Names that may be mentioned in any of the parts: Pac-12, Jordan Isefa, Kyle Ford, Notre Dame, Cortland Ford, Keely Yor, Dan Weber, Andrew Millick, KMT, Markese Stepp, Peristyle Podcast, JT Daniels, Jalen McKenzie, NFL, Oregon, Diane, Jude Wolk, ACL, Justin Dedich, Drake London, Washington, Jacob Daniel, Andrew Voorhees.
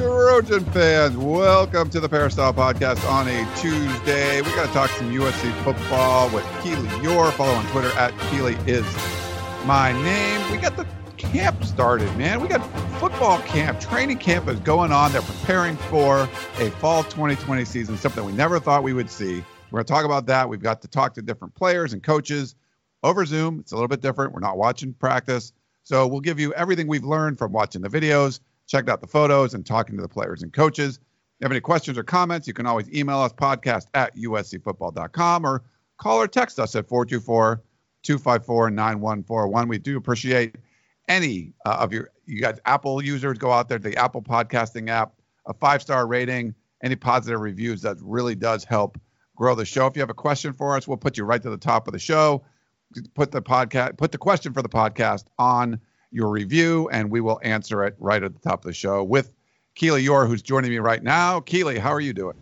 Trojan fans, welcome to the Peristyle Podcast on a Tuesday. We're going to talk some USC football with Keely Yor. Follow on Twitter at Keely is my name. We got the camp started, man. We got football camp. Training camp is going on. They're preparing for a fall 2020 season, something we never thought we would see. We're going to talk about that. We've got to talk to different players and coaches over Zoom. It's a little bit different. We're not watching practice. So we'll give you everything we've learned from watching the videos, checked out the photos, and talking to the players and coaches. If you have any questions or comments, you can always email us, podcast at USCfootball.com, or call or text us at 424-254-9141. We do appreciate any of you guys, Apple users, go out there to the Apple podcasting app, a 5-star rating, any positive reviews. That really does help grow the show. If you have a question for us, we'll put you right to the top of the show. Put the question for the podcast on your review, and we will answer it right at the top of the show with Keely Yor, who's joining me right now. Keely, how are you doing?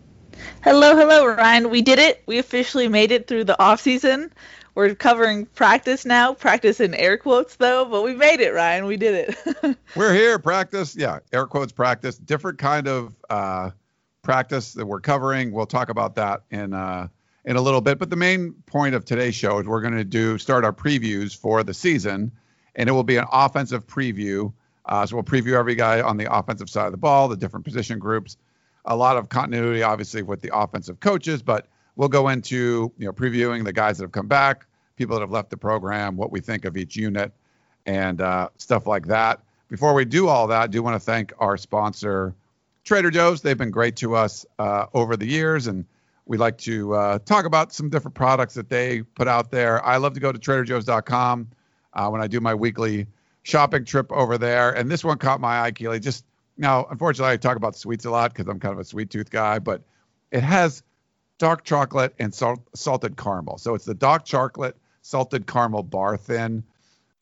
Hello, Ryan. We did it. We officially made it through the off season. We're covering practice now. Practice in air quotes, though, but we made it, Ryan. We did it. We're here. Practice. Yeah, air quotes practice. Different kind of practice that we're covering. We'll talk about that in a little bit. But the main point of today's show is we're going to start our previews for the season. And it will be an offensive preview. So we'll preview every guy on the offensive side of the ball, the different position groups. A lot of continuity, obviously, with the offensive coaches. But we'll go into previewing the guys that have come back, people that have left the program, what we think of each unit, and stuff like that. Before we do all that, I do want to thank our sponsor, Trader Joe's. They've been great to us over the years. And we like to talk about some different products that they put out there. I love to go to TraderJoe's.com. When I do my weekly shopping trip over there. And this one caught my eye, Keely. Just now, unfortunately, I talk about sweets a lot because I'm kind of a sweet tooth guy, but it has dark chocolate and salted caramel. So it's the dark chocolate salted caramel bar thin.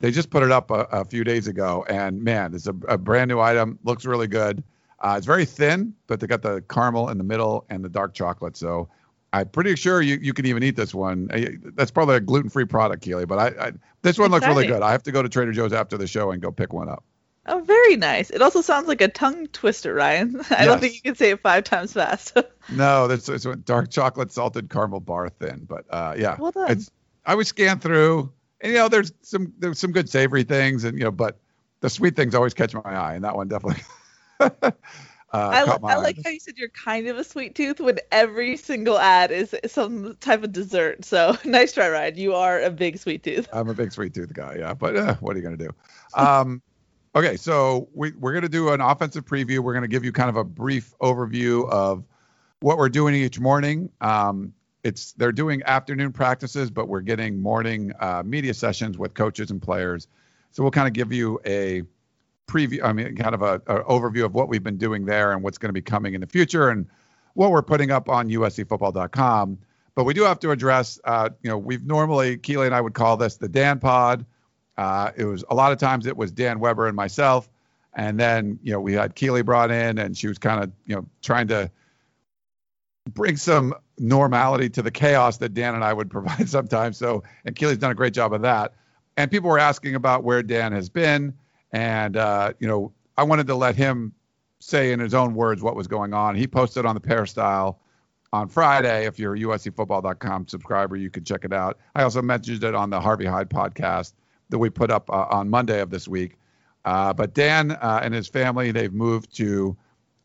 They just put it up a few days ago. And man, it's a brand new item. Looks really good. It's very thin, but they got the caramel in the middle and the dark chocolate. So I'm pretty sure you can even eat this one. That's probably a gluten-free product, Keely, but I this one looks really good. I have to go to Trader Joe's after the show and go pick one up. Oh, very nice. It also sounds like a tongue twister, Ryan. I don't think you can say it 5 times fast. No, it's dark chocolate, salted caramel bar thin, but yeah. Well done. I would scan through, and there's some good savory things, and but the sweet things always catch my eye, and that one definitely. I like how you said you're kind of a sweet tooth when every single ad is some type of dessert. So nice try, Ryan. You are a big sweet tooth. I'm a big sweet tooth guy, yeah. But what are you going to do? Okay, so we're going to do an offensive preview. We're going to give you kind of a brief overview of what we're doing each morning. They're doing afternoon practices, but we're getting morning media sessions with coaches and players. So we'll kind of give you a preview, kind of an overview of what we've been doing there and what's going to be coming in the future and what we're putting up on USCfootball.com. But we do have to address, we've normally, Keely and I would call this the Dan pod. It was a lot of times it was Dan Weber and myself. And then, we had Keely brought in and she was kind of, trying to bring some normality to the chaos that Dan and I would provide sometimes. So, and Keely's done a great job of that. And people were asking about where Dan has been. And, I wanted to let him say in his own words what was going on. He posted on the Peristyle on Friday. If you're a USCfootball.com subscriber, you can check it out. I also mentioned it on the Harvey Hyde podcast that we put up on Monday of this week. But Dan and his family, they've moved to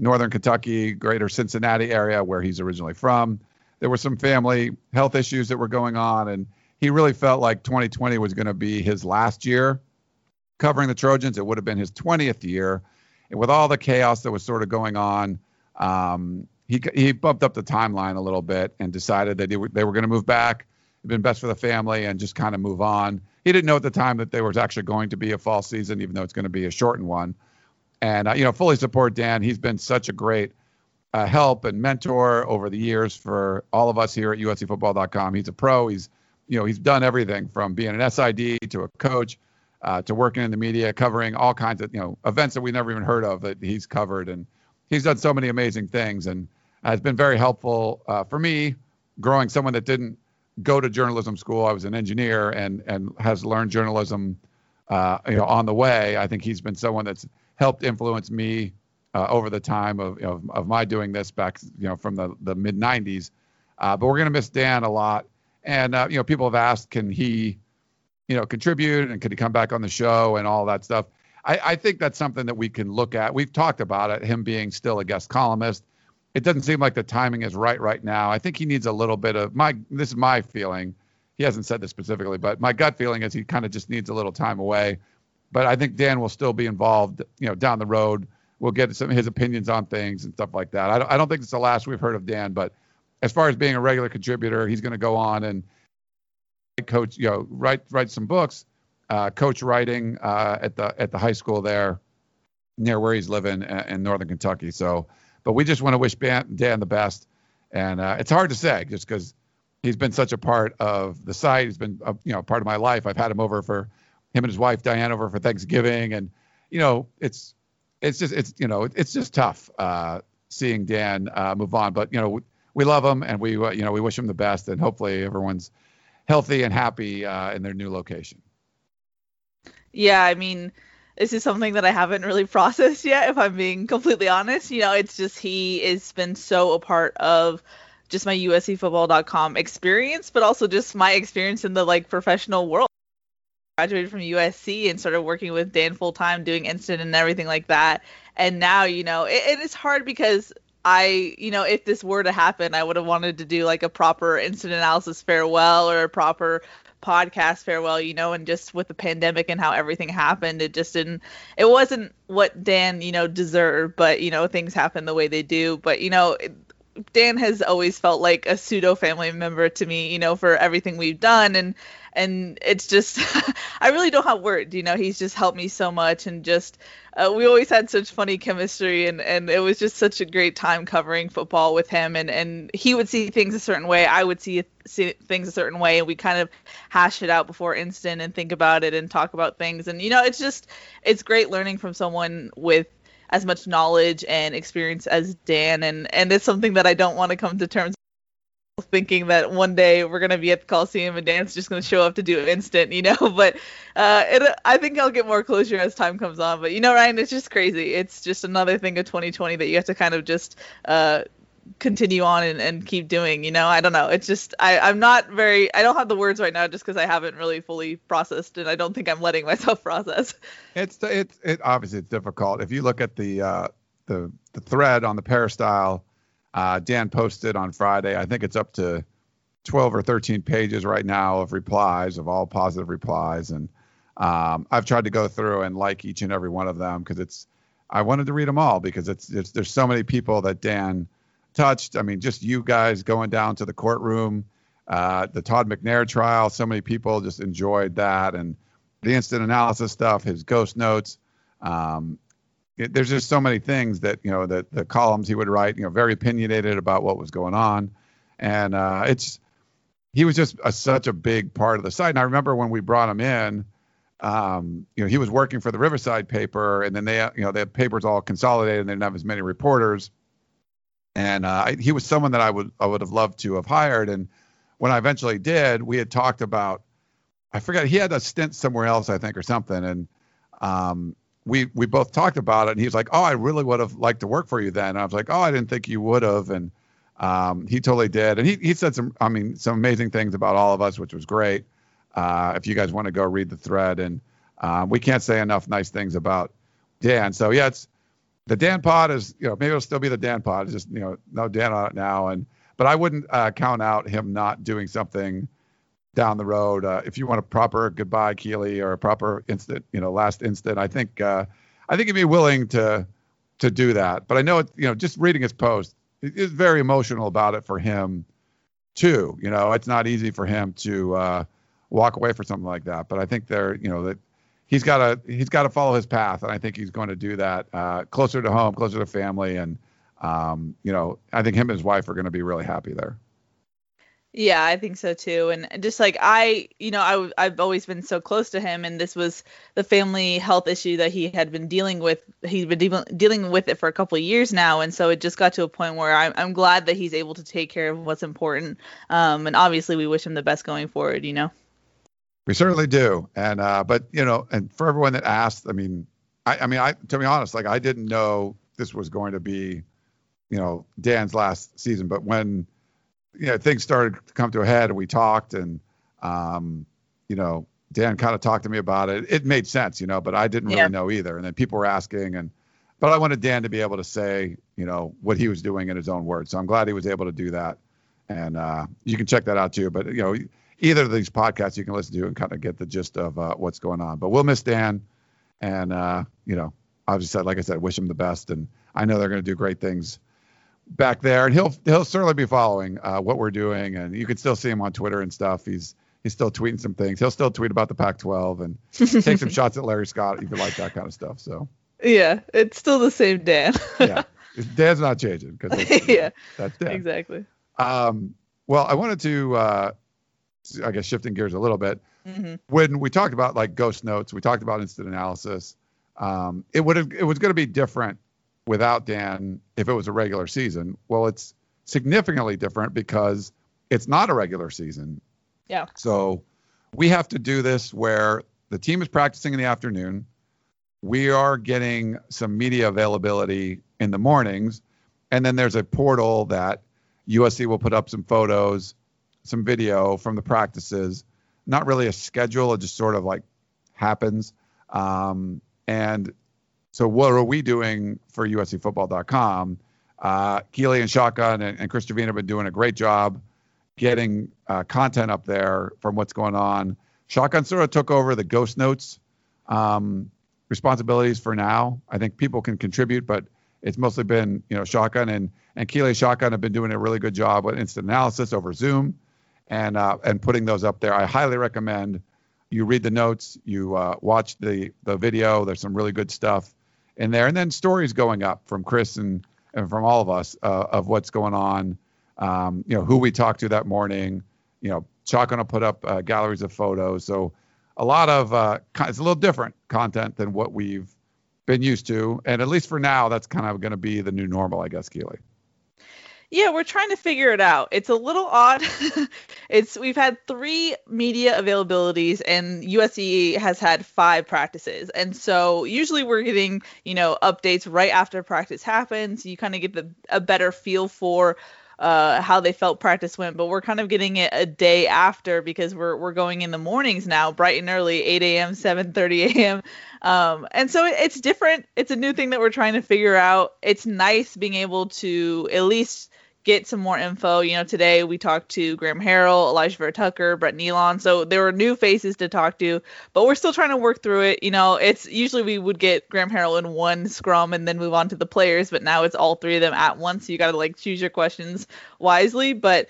northern Kentucky, greater Cincinnati area, where he's originally from. There were some family health issues that were going on, and he really felt like 2020 was going to be his last year covering the Trojans. It would have been his 20th year. And with all the chaos that was sort of going on, he bumped up the timeline a little bit and decided that they were going to move back. It'd been best for the family and just kind of move on. He didn't know at the time that there was actually going to be a fall season, even though it's going to be a shortened one. And, fully support Dan. He's been such a great help and mentor over the years for all of us here at USCfootball.com. He's a pro. He's done everything from being an SID to a coach to working in the media, covering all kinds of, events that we never even heard of that he's covered. And he's done so many amazing things and has been very helpful for me growing someone that didn't go to journalism school. I was an engineer and has learned journalism, on the way. I think he's been someone that's helped influence me over the time of my doing this back, from the mid 90s. But we're going to miss Dan a lot. And, people have asked, can he, contribute and could he come back on the show and all that stuff? I think that's something that we can look at. We've talked about it, him being still a guest columnist. It doesn't seem like the timing is right now. I think he needs a little bit of this is my feeling. He hasn't said this specifically, but my gut feeling is he kind of just needs a little time away. But I think Dan will still be involved, down the road. We'll get some of his opinions on things and stuff like that. I don't think it's the last we've heard of Dan, but as far as being a regular contributor, he's going to go on and coach, write some books, coach writing at the high school there near where he's living in Northern Kentucky. So, but we just want to wish Dan the best. And it's hard to say just because he's been such a part of the site. He's been, part of my life. I've had him over for him and his wife, Diane, over for Thanksgiving. And, it's just tough seeing Dan move on, but we love him and we we wish him the best, and hopefully everyone's healthy and happy in their new location. Yeah, I mean, this is something that I haven't really processed yet, if I'm being completely honest. It's just he has been so a part of just my USCfootball.com experience, but also just my experience in the professional world. Graduated from USC and started working with Dan full time, doing instant and everything like that. And now, it is hard because I, if this were to happen, I would have wanted to do a proper instant analysis farewell or a proper podcast farewell, and just with the pandemic and how everything happened, it wasn't what Dan, deserved, but, things happen the way they do. But, Dan has always felt like a pseudo family member to me, for everything we've done. And it's just, I really don't have words, he's just helped me so much. And just, we always had such funny chemistry and it was just such a great time covering football with him. And he would see things a certain way. I would see things a certain way. And we kind of hash it out before instant and think about it and talk about things. And, it's great learning from someone with as much knowledge and experience as Dan. And it's something that I don't want to come to terms with, thinking that one day we're going to be at the Coliseum and Dan's just going to show up to do instant, But I think I'll get more closure as time comes on. But, Ryan, it's just crazy. It's just another thing of 2020 that you have to kind of just continue on and keep doing, I don't know. It's just, I don't have the words right now just because I haven't really fully processed and I don't think I'm letting myself process. It's obviously it's difficult. If you look at the thread on the Peristyle, Dan posted on Friday, I think it's up to 12 or 13 pages right now of replies, of all positive replies. And, I've tried to go through and like each and every one of them because I wanted to read them all because there's so many people that Dan touched. I mean, just you guys going down to the courtroom, the Todd McNair trial, so many people just enjoyed that, and the instant analysis stuff, his ghost notes. There's just so many things that, that the columns he would write, very opinionated about what was going on. And he was just such a big part of the site. And I remember when we brought him in, he was working for the Riverside paper, and then they had papers all consolidated and they didn't have as many reporters. And he was someone that I would have loved to have hired. And when I eventually did, we had talked about, I forgot, he had a stint somewhere else, I think, or something. And we both talked about it. And he was like, oh, I really would have liked to work for you then. And I was like, oh, I didn't think you would have. And he totally did. And he said some amazing things about all of us, which was great. If you guys want to go read the thread. And we can't say enough nice things about Dan. So, yeah, it's, the Dan pod is, maybe it'll still be the Dan pod. It's just, no Dan on it now. But I wouldn't count out him not doing something down the road. If you want a proper goodbye, Keely, or a proper instant, last instant, I think he'd be willing to do that. But I know, just reading his post, it is very emotional about it for him too. It's not easy for him to walk away for something like that. But I think that. He's got to follow his path, and I think he's going to do that closer to home, closer to family, and I think him and his wife are going to be really happy there. Yeah, I think so too. And just like I've always been so close to him, and this was the family health issue that he had been dealing with. He'd been dealing with it for a couple of years now. And so it just got to a point where I'm glad that he's able to take care of what's important. And obviously we wish him the best going forward, you know. We certainly do. And, but for everyone that asked, I mean, to be honest, like I didn't know this was going to be, Dan's last season, but when, things started to come to a head and we talked and, Dan kind of talked to me about it. It made sense, but I didn't really know either. And then people were asking but I wanted Dan to be able to say, what he was doing in his own words. So I'm glad he was able to do that. And, you can check that out too, but either of these podcasts you can listen to and kind of get the gist of what's going on, but we'll miss Dan. And, obviously, like I said, wish him the best. And I know they're going to do great things back there, and he'll certainly be following what we're doing, and you can still see him on Twitter and stuff. He's still tweeting some things. He'll still tweet about the Pac-12 and take some shots at Larry Scott if you like that kind of stuff. So yeah, it's still the same Dan. Yeah, Dan's not changing because that's Dan exactly. Well, I wanted to shifting gears a little bit. Mm-hmm. When we talked about like ghost notes, we talked about instant analysis. It was going to be different without Dan, if it was a regular season. Well, it's significantly different because it's not a regular season. Yeah. So we have to do this where the team is practicing in the afternoon. We are getting some media availability in the mornings. And then there's a portal that USC will put up some photos, some video from the practices. Not really a schedule. It just sort of like happens. So what are we doing for USCfootball.com? Keely and Shotgun and Chris Trevino have been doing a great job getting content up there from what's going on. Shotgun sort of took over the ghost notes responsibilities for now. I think people can contribute, but it's mostly been Shotgun and Keely and Shotgun have been doing a really good job with instant analysis over Zoom and putting those up there. I highly recommend you read the notes, you watch the video. There's some really good stuff in there, and then stories going up from Chris and from all of us of what's going on, who we talked to that morning. Shotgun will put up galleries of photos, so a lot of it's a little different content than what we've been used to, and at least for now that's kind of going to be the new normal, I guess, Keely. Yeah, we're trying to figure it out. It's a little odd. We've had 3 media availabilities and USC has had 5 practices. And so usually we're getting, updates right after practice happens. You kind of get a better feel for how they felt practice went, but we're kind of getting it a day after because we're going in the mornings now, bright and early, 8 a.m., 7:30 a.m. And so it's different. It's a new thing that we're trying to figure out. It's nice being able to at least get some more info. Today we talked to Graham Harrell, Elijah Vera-Tucker, Brett Neilon. So there were new faces to talk to, but we're still trying to work through it. It's usually we would get Graham Harrell in one scrum and then move on to the players, but now it's all 3 of them at once. So you got to choose your questions wisely, but,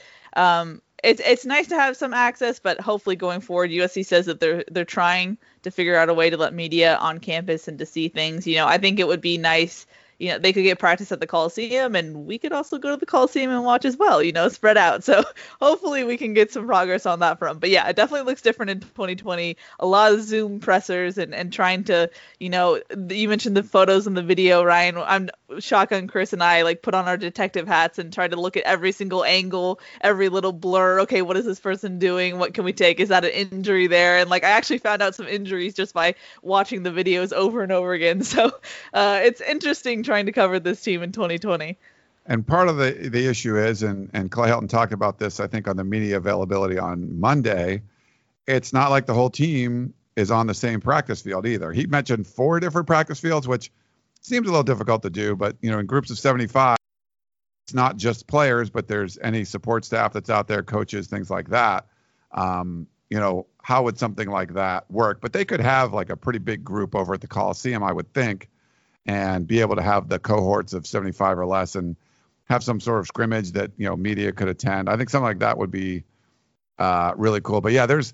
it's nice to have some access, but hopefully going forward, USC says that they're trying to figure out a way to let media on campus and to see things. I think it would be nice. They could get practice at the Coliseum, and we could also go to the Coliseum and watch as well, spread out. So hopefully we can get some progress on that front. But yeah, it definitely looks different in 2020. A lot of Zoom pressers and trying to, you mentioned the photos and the video, Ryan. Shotgun, Chris, and I put on our detective hats and tried to look at every single angle, every little blur. Okay, what is this person doing? What can we take? Is that an injury there? And I actually found out some injuries just by watching the videos over and over again. So it's interesting trying to cover this team in 2020. And part of the issue is, and Clay Helton talked about this, I think, on the media availability on Monday, it's not like the whole team is on the same practice field either. He mentioned 4 different practice fields, which seems a little difficult to do, but, in groups of 75, it's not just players, but there's any support staff that's out there, coaches, things like that. How would something like that work? But they could have a pretty big group over at the Coliseum, I would think, and be able to have the cohorts of 75 or less and have some sort of scrimmage that, media could attend. I think something like that would be really cool. But yeah, there's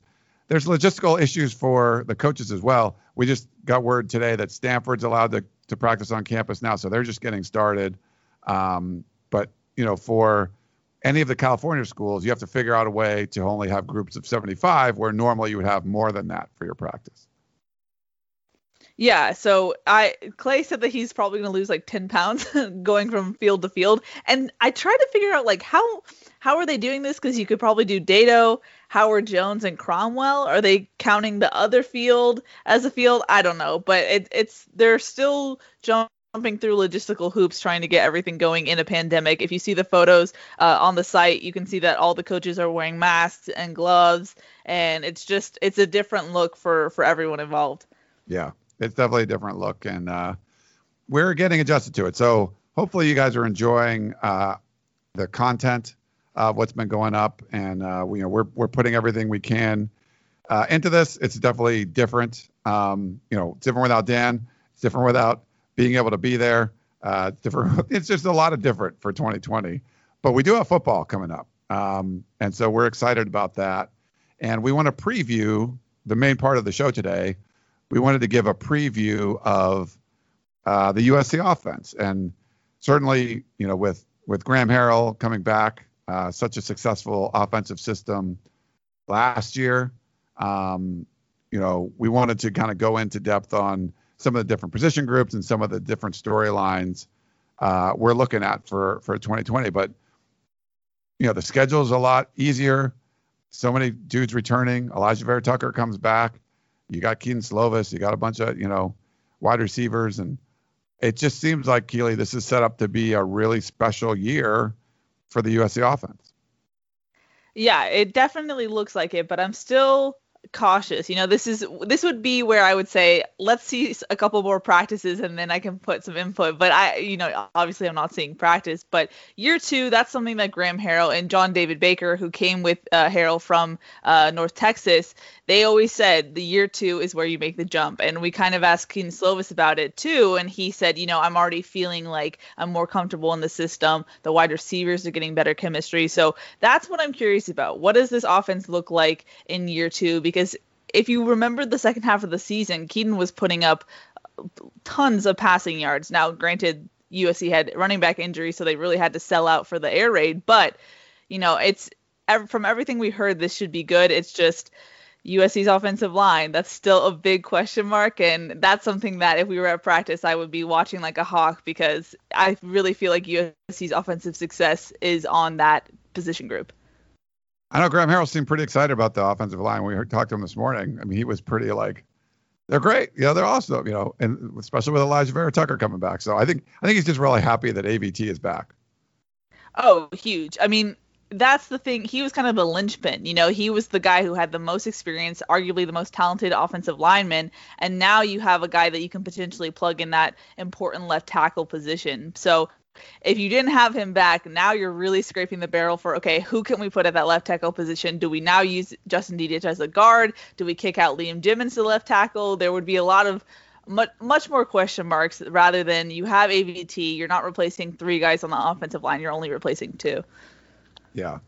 logistical issues for the coaches as well. We just got word today that Stanford's allowed to practice on campus now, so they're just getting started. But, you know, for any of the California schools, you have to figure out a way to only have groups of 75 where normally you would have more than that for your practice. Yeah, so Clay said that he's probably going to lose like 10 pounds going from field to field. And I tried to figure out, like, how are they doing this? Because you could probably do Dado, Howard Jones, and Cromwell. Are they counting the other field as a field? I don't know. But they're still jumping through logistical hoops trying to get everything going in a pandemic. If you see the photos on the site, you can see that all the coaches are wearing masks and gloves. And it's a different look for everyone involved. Yeah. It's definitely a different look, and we're getting adjusted to it. So hopefully you guys are enjoying the content, what's been going up, and we're putting everything we can into this. It's definitely different. It's different without Dan. It's different without being able to be there. It's just a lot of different for 2020. But we do have football coming up, and so we're excited about that. And we want to preview the main part of the show today. We wanted to give a preview of the USC offense. And certainly, with Graham Harrell coming back, such a successful offensive system last year, we wanted to kind of go into depth on some of the different position groups and some of the different storylines we're looking at for 2020. But, the schedule is a lot easier. So many dudes returning. Elijah Vera-Tucker comes back. You got Kedon Slovis. You got a bunch of, wide receivers. And it just seems like, Keely, this is set up to be a really special year for the USC offense. Yeah, it definitely looks like it, but I'm still cautious. This would be where I would say, let's see a couple more practices and then I can put some input. But obviously I'm not seeing practice, but year two, that's something that Graham Harrell and John David Baker, who came with Harrell from North Texas, they always said the year two is where you make the jump. And we kind of asked Kedon Slovis about it too. And he said, I'm already feeling like I'm more comfortable in the system. The wide receivers are getting better chemistry. So that's what I'm curious about. What does this offense look like in year two? Because if you remember the second half of the season, Kedon was putting up tons of passing yards. Now, granted, USC had running back injuries, so they really had to sell out for the air raid. But, it's from everything we heard, this should be good. It's just USC's offensive line, that's still a big question mark. And that's something that if we were at practice, I would be watching like a hawk, because I really feel like USC's offensive success is on that position group. I know Graham Harrell seemed pretty excited about the offensive line. We talked to him this morning. I mean, he was pretty like, they're great. They're awesome, and especially with Elijah Vera-Tucker coming back. So I think he's just really happy that AVT is back. Oh, huge. I mean, that's the thing. He was kind of a linchpin. He was the guy who had the most experience, arguably the most talented offensive lineman. And now you have a guy that you can potentially plug in that important left tackle position. So if you didn't have him back, now you're really scraping the barrel for, okay, who can we put at that left tackle position? Do we now use Justin Dedich as a guard? Do we kick out Liam Jimmons to left tackle? There would be a lot of much more question marks rather than you have AVT. You're not replacing three guys on the offensive line. You're only replacing two. Yeah.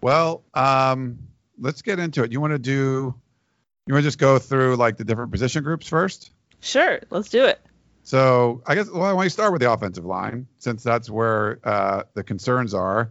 Well, let's get into it. You want to just go through like the different position groups first? Sure. Let's do it. So I guess I want to start with the offensive line, since that's where the concerns are.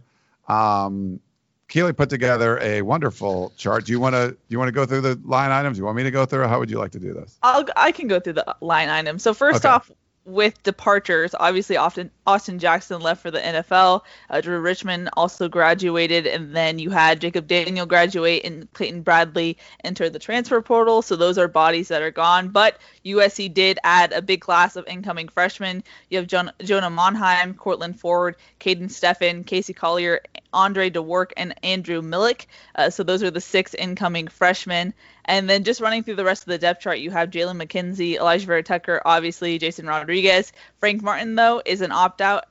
Keely put together a wonderful chart. Do you want to go through the line items? You want me to go through? Or how would you like to do this? I can go through the line items. So first off, with departures, obviously Austin Jackson left for the NFL. Drew Richman also graduated, and then you had Jacob Daniel graduate and Clayton Bradley enter the transfer portal. So those are bodies that are gone. But USC did add a big class of incoming freshmen. You have Jonah Monheim, Cortland Ford, Kedon Slovis, Casey Collier, Andre DeWork, and Andrew Millick. So those are the six incoming freshmen. And then just running through the rest of the depth chart, you have Jalen McKenzie, Elijah Vera-Tucker, obviously Jason Rodriguez. Frank Martin, though, is an opt-out,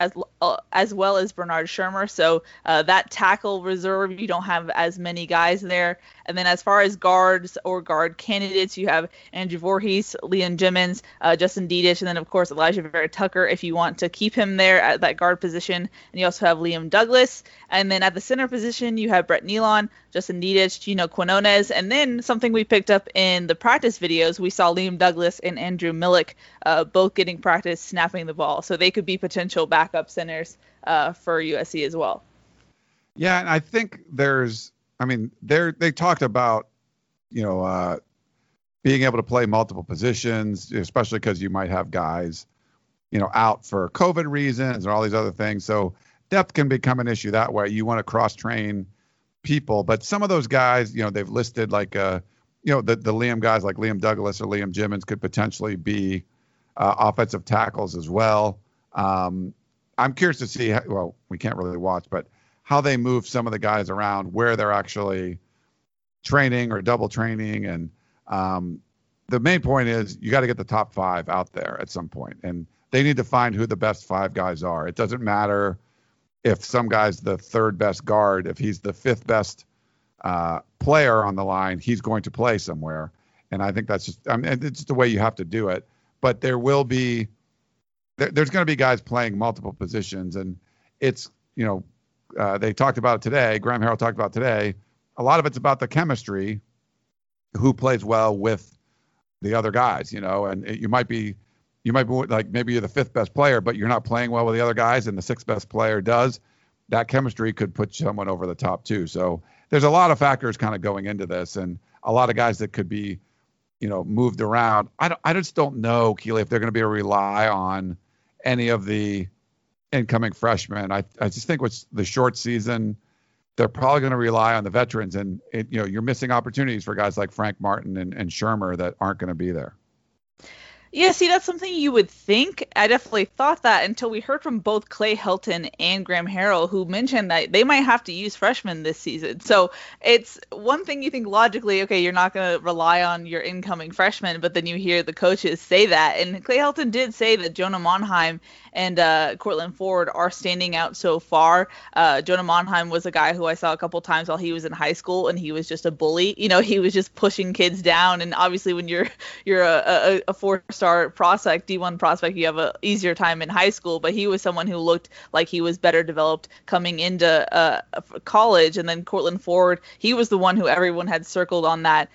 as well as Bernard Schirmer. So that tackle reserve, you don't have as many guys there. And then as far as guards or guard candidates, you have Andrew Voorhees, Liam Jimmons, Justin Dedich, and then, of course, Elijah Vera-Tucker, if you want to keep him there at that guard position. And you also have Liam Douglas. And then at the center position, you have Brett Neilon, Justin Dedich, Gino Quinones, and then something we picked up in the practice videos, we saw Liam Douglas and Andrew Millick both getting practice snapping the ball. So they could be potential backup centers for USC as well. Yeah, and I think there's, I mean, they talked about, you know, being able to play multiple positions, especially because you might have guys, you know, out for COVID reasons and all these other things. So depth can become an issue that way. You want to cross-train people, but some of those guys, you know, they've listed like, you know, the Liam guys like Liam Douglas or Liam Jimmons could potentially be offensive tackles as well. I'm curious to see, well, we can't really watch, but how they move some of the guys around, where they're actually training or double training. And the main point is you got to get the top five out there at some point, and they need to find who the best five guys are. It doesn't matter if some guy's the third best guard. If he's the fifth best player on the line, he's going to play somewhere. And I think that's just, I mean, it's the way you have to do it. But there will be, there's going to be guys playing multiple positions. And it's, you know, they talked about it today. Graham Harrell talked about today. A lot of it's about the chemistry, who plays well with the other guys, you know, and it, you might be like, maybe you're the fifth best player, but you're not playing well with the other guys, and the sixth best player does. That chemistry could put someone over the top too. So there's a lot of factors kind of going into this, and a lot of guys that could be, you know, moved around. I just don't know, Keely, if they're going to be able to rely on any of the incoming freshmen. I just think with the short season, they're probably going to rely on the veterans, and it, you know, you're missing opportunities for guys like Frank Martin and Shermer that aren't going to be there. Yeah, see, that's something you would think. I definitely thought that until we heard from both Clay Helton and Graham Harrell, who mentioned that they might have to use freshmen this season. So it's one thing you think logically, okay, you're not going to rely on your incoming freshmen, but then you hear the coaches say that. And Clay Helton did say that Jonah Monheim and Cortland Ford are standing out so far. Jonah Monheim was a guy who I saw a couple times while he was in high school, and he was just a bully. You know, he was just pushing kids down. And obviously when you're a four-star prospect, D1 prospect, you have an easier time in high school, but he was someone who looked like he was better developed coming into college. And then Cortland Ford, he was the one who everyone had circled on that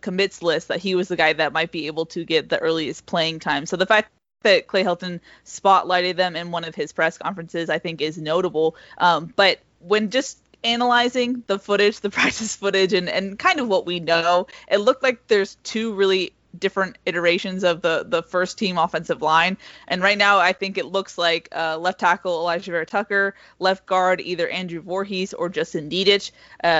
commits list, that he was the guy that might be able to get the earliest playing time. So the fact that Clay Helton spotlighted them in one of his press conferences, I think, is notable. But when just analyzing the footage, the practice footage, and kind of what we know, it looked like there's two really different iterations of the first team offensive line. And right now, I think it looks like left tackle Elijah Vera-Tucker, left guard either Andrew Voorhees or Justin Dietich,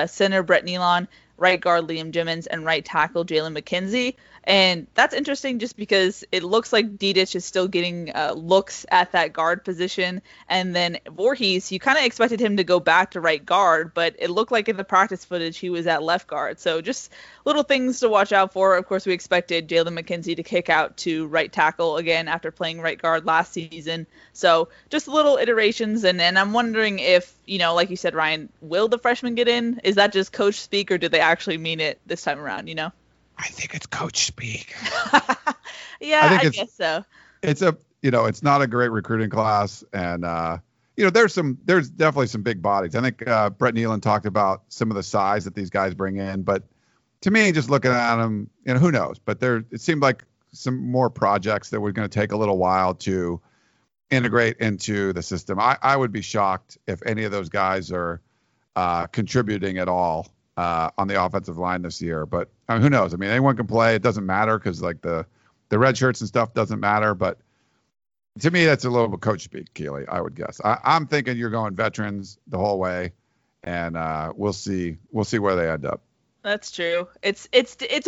center Brett Neilon, right guard Liam Jimmons, and right tackle Jalen McKenzie. And that's interesting just because it looks like Dietich is still getting looks at that guard position. And then Voorhees, you kind of expected him to go back to right guard, but it looked like in the practice footage he was at left guard. So just little things to watch out for. Of course, we expected Jalen McKenzie to kick out to right tackle again after playing right guard last season. So just little iterations. And I'm wondering if, you know, like you said, Ryan, will the freshmen get in? Is that just coach speak, or do they actually mean it this time around, you know? I think it's coach speak. Yeah, I guess so. It's a, you know, it's not a great recruiting class. And, you know, there's definitely some big bodies. I think Brett Neilon talked about some of the size that these guys bring in. But to me, just looking at them, you know, who knows? But it seemed like some more projects that were going to take a little while to integrate into the system. I would be shocked if any of those guys are contributing at all on the offensive line this year. But I mean, who knows? I mean, anyone can play. It doesn't matter because, like, the red shirts and stuff doesn't matter. But to me, that's a little bit coach speak, Keely, I would guess. I'm thinking you're going veterans the whole way, and we'll see where they end up. That's true. It's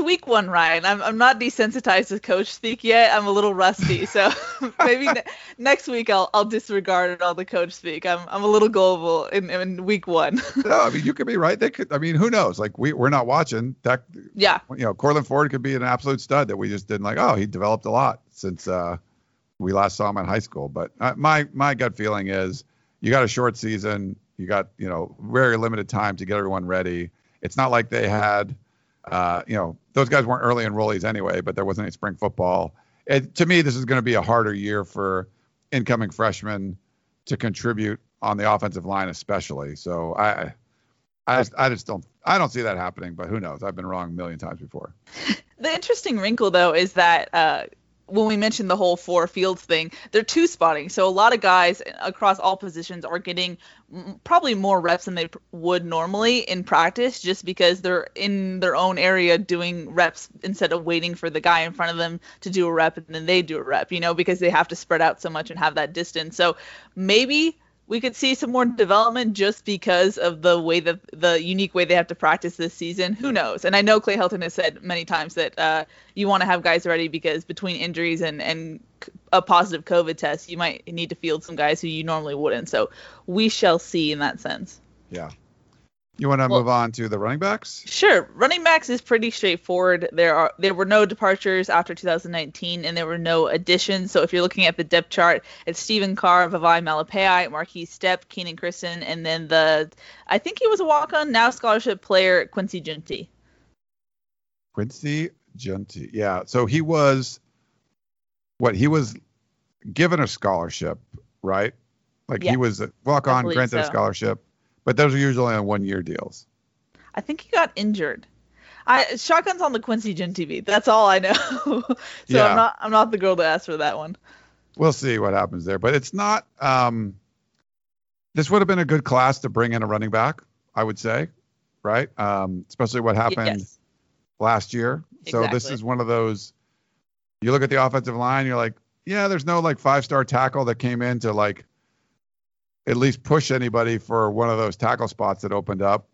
week one, Ryan. I'm not desensitized to coach speak yet. I'm a little rusty, so maybe next week I'll disregard all the coach speak. I'm a little gullible in week one. No, I mean, you could be right. They could. I mean, who knows? Like we're not watching that. Yeah. You know, Cortland Ford could be an absolute stud that we just didn't like. Oh, he developed a lot since we last saw him in high school. But my gut feeling is you got a short season. You got, you know, very limited time to get everyone ready. It's not like they had, you know, those guys weren't early enrollees anyway, but there wasn't any spring football. To me, this is going to be a harder year for incoming freshmen to contribute on the offensive line, especially. So I don't see that happening, but who knows? I've been wrong a million times before. The interesting wrinkle, though, is that when we mentioned the whole four fields thing, they're two spotting. So a lot of guys across all positions are getting probably more reps than they would normally in practice, just because they're in their own area doing reps instead of waiting for the guy in front of them to do a rep and then they do a rep, you know, because they have to spread out so much and have that distance. So maybe we could see some more development just because of the way that the unique way they have to practice this season. Who knows? And I know Clay Helton has said many times that you want to have guys ready because between injuries and a positive COVID test, you might need to field some guys who you normally wouldn't. So we shall see in that sense. Yeah. You want to move on to the running backs? Sure. Running backs is pretty straightforward. There were no departures after 2019, and there were no additions. So if you're looking at the depth chart, it's Stephen Carr, Vavae Malepeai, Markese Stepp, Keenan Kristen, and then I think he was a walk-on, now scholarship player, Quincy Junty. Yeah. So he was given a scholarship, right? He was a walk-on, granted a scholarship. But those are usually on one-year deals. I think he got injured. Shotgun's on the Quincy Junty beat. That's all I know. I'm not the girl to ask for that one. We'll see what happens there. But it's not this would have been a good class to bring in a running back, I would say, right? Especially what happened last year. Exactly. So this is one of those, you look at the offensive line, you're like, yeah, there's no five-star tackle that came in to at least push anybody for one of those tackle spots that opened up.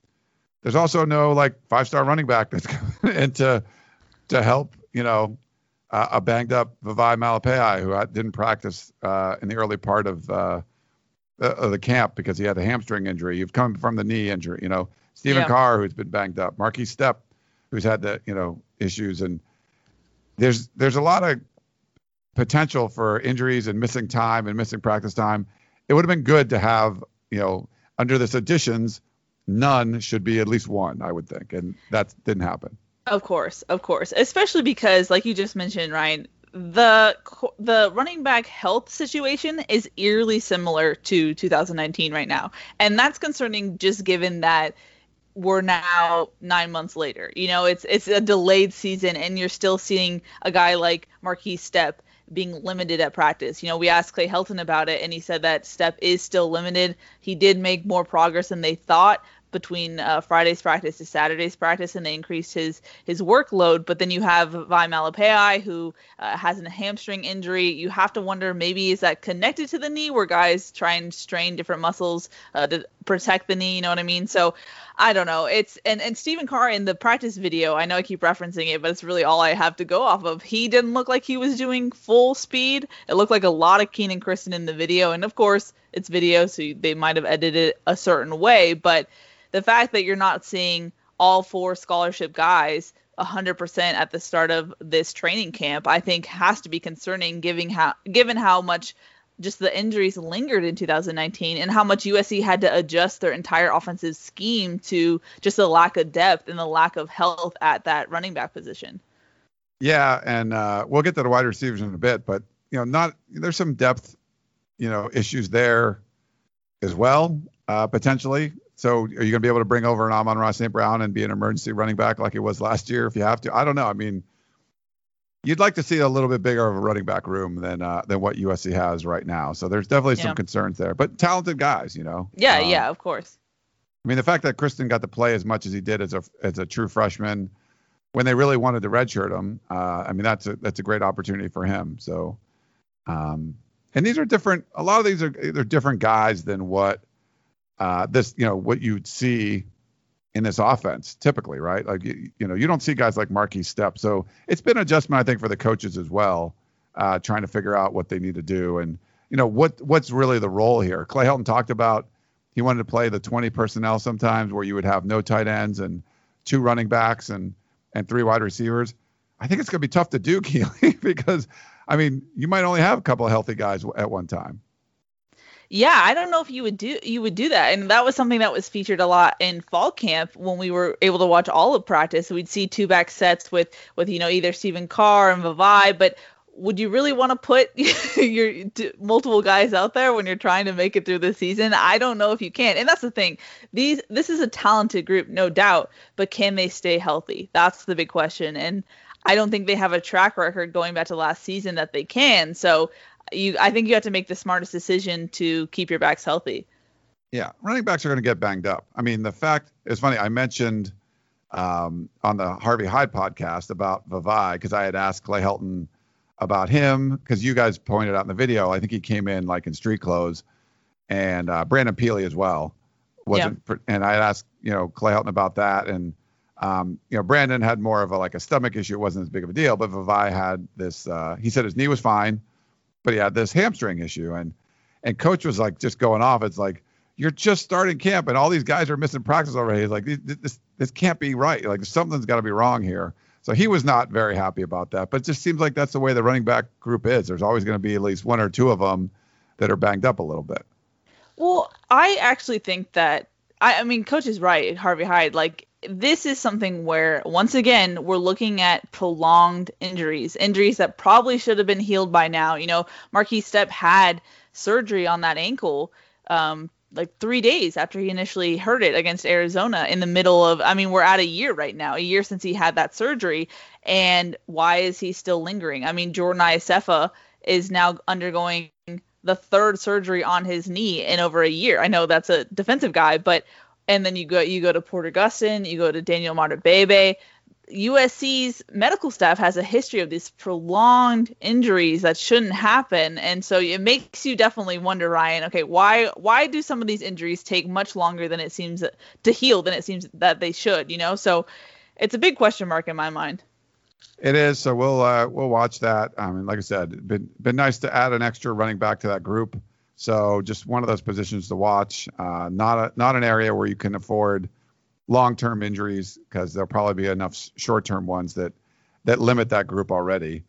There's also no five-star running back that's coming in to help, a banged up Vavae Malepeai, who didn't practice in the early part of the camp because he had a hamstring injury. You've come from the knee injury, Stephen Carr, who's been banged up, Markese Stepp, who's had the, issues. And there's a lot of potential for injuries and missing time and missing practice time. It would have been good to have, under this additions, none should be at least one, I would think. And that didn't happen. Of course. Especially because, like you just mentioned, Ryan, the running back health situation is eerily similar to 2019 right now. And that's concerning just given that we're now 9 months later. It's a delayed season and you're still seeing a guy like Markese Stepp being limited at practice. We asked Clay Helton about it, and he said that Stepp is still limited. He did make more progress than they thought between Friday's practice to Saturday's practice, and they increased his workload. But then you have Vavae Malepeai, who has a hamstring injury. You have to wonder, maybe is that connected to the knee, where guys try and strain different muscles to protect the knee, you know what I mean? So I don't know. It's and Stephen Carr in the practice video, I know I keep referencing it, but it's really all I have to go off of. He didn't look like he was doing full speed. It looked like a lot of Keenan Kristen in the video, and of course it's video, so they might have edited it a certain way. But the fact that you're not seeing all four scholarship guys 100% at the start of this training camp, I think has to be concerning, given how much just the injuries lingered in 2019 and how much USC had to adjust their entire offensive scheme to just the lack of depth and the lack of health at that running back position. Yeah. And we'll get to the wide receivers in a bit, but there's some depth, issues there as well, potentially. So are you going to be able to bring over an Amon-Ra St. Brown and be an emergency running back like it was last year if you have to? I don't know. I mean, you'd like to see a little bit bigger of a running back room than what USC has right now. So there's definitely some concerns there, but talented guys, Yeah, of course. I mean, the fact that Kristen got to play as much as he did as a true freshman when they really wanted to redshirt him, that's a great opportunity for him. So, and these are different. A lot of these are different guys than what what you'd see in this offense typically, right? You don't see guys like Markese Stepp. So it's been an adjustment, I think, for the coaches as well, trying to figure out what they need to do and, what's really the role here. Clay Helton talked about he wanted to play the 20 personnel sometimes where you would have no tight ends and two running backs and three wide receivers. I think it's going to be tough to do, Keely, because, I mean, you might only have a couple of healthy guys at one time. Yeah, I don't know if you would do that. And that was something that was featured a lot in fall camp when we were able to watch all of practice. We'd see two back sets with either Stephen Carr and Vavae, but would you really want to put your multiple guys out there when you're trying to make it through the season? I don't know if you can. And that's the thing. This is a talented group, no doubt, but can they stay healthy? That's the big question. And I don't think they have a track record going back to last season that they can. So I think you have to make the smartest decision to keep your backs healthy. Yeah. Running backs are going to get banged up. I mean, the fact is funny. I mentioned on the Harvey Hyde podcast about Vavae, because I had asked Clay Helton about him, because you guys pointed out in the video, I think he came in like in street clothes, and Brandon Peely as well. And I asked, Clay Helton about that. And, Brandon had more of a stomach issue. It wasn't as big of a deal, but Vavae had this, he said his knee was fine, but he had this hamstring issue. And coach was just going off. It's like, you're just starting camp and all these guys are missing practice already. He's like, this can't be right. Something's got to be wrong here. So he was not very happy about that, but it just seems like that's the way the running back group is. There's always going to be at least one or two of them that are banged up a little bit. Well, I actually think that, coach is right, Harvey Hyde. This is something where, once again, we're looking at prolonged injuries that probably should have been healed by now. Markese Stepp had surgery on that ankle 3 days after he initially hurt it against Arizona in the middle of, we're at a year right now, a year since he had that surgery. And why is he still lingering? Jordan Isefa is now undergoing the third surgery on his knee in over a year. I know that's a defensive guy, but, and then you go to Porter Gustin, you go to Daniel Imatorbhebhe. USC's medical staff has a history of these prolonged injuries that shouldn't happen. And so it makes you definitely wonder, Ryan, okay, why do some of these injuries take much longer than it seems to heal than it seems that they should, So it's a big question mark in my mind. It is. So we'll watch that. Like I said, been nice to add an extra running back to that group. So just one of those positions to watch. Not an area where you can afford long-term injuries, because there'll probably be enough short-term ones that limit that group already.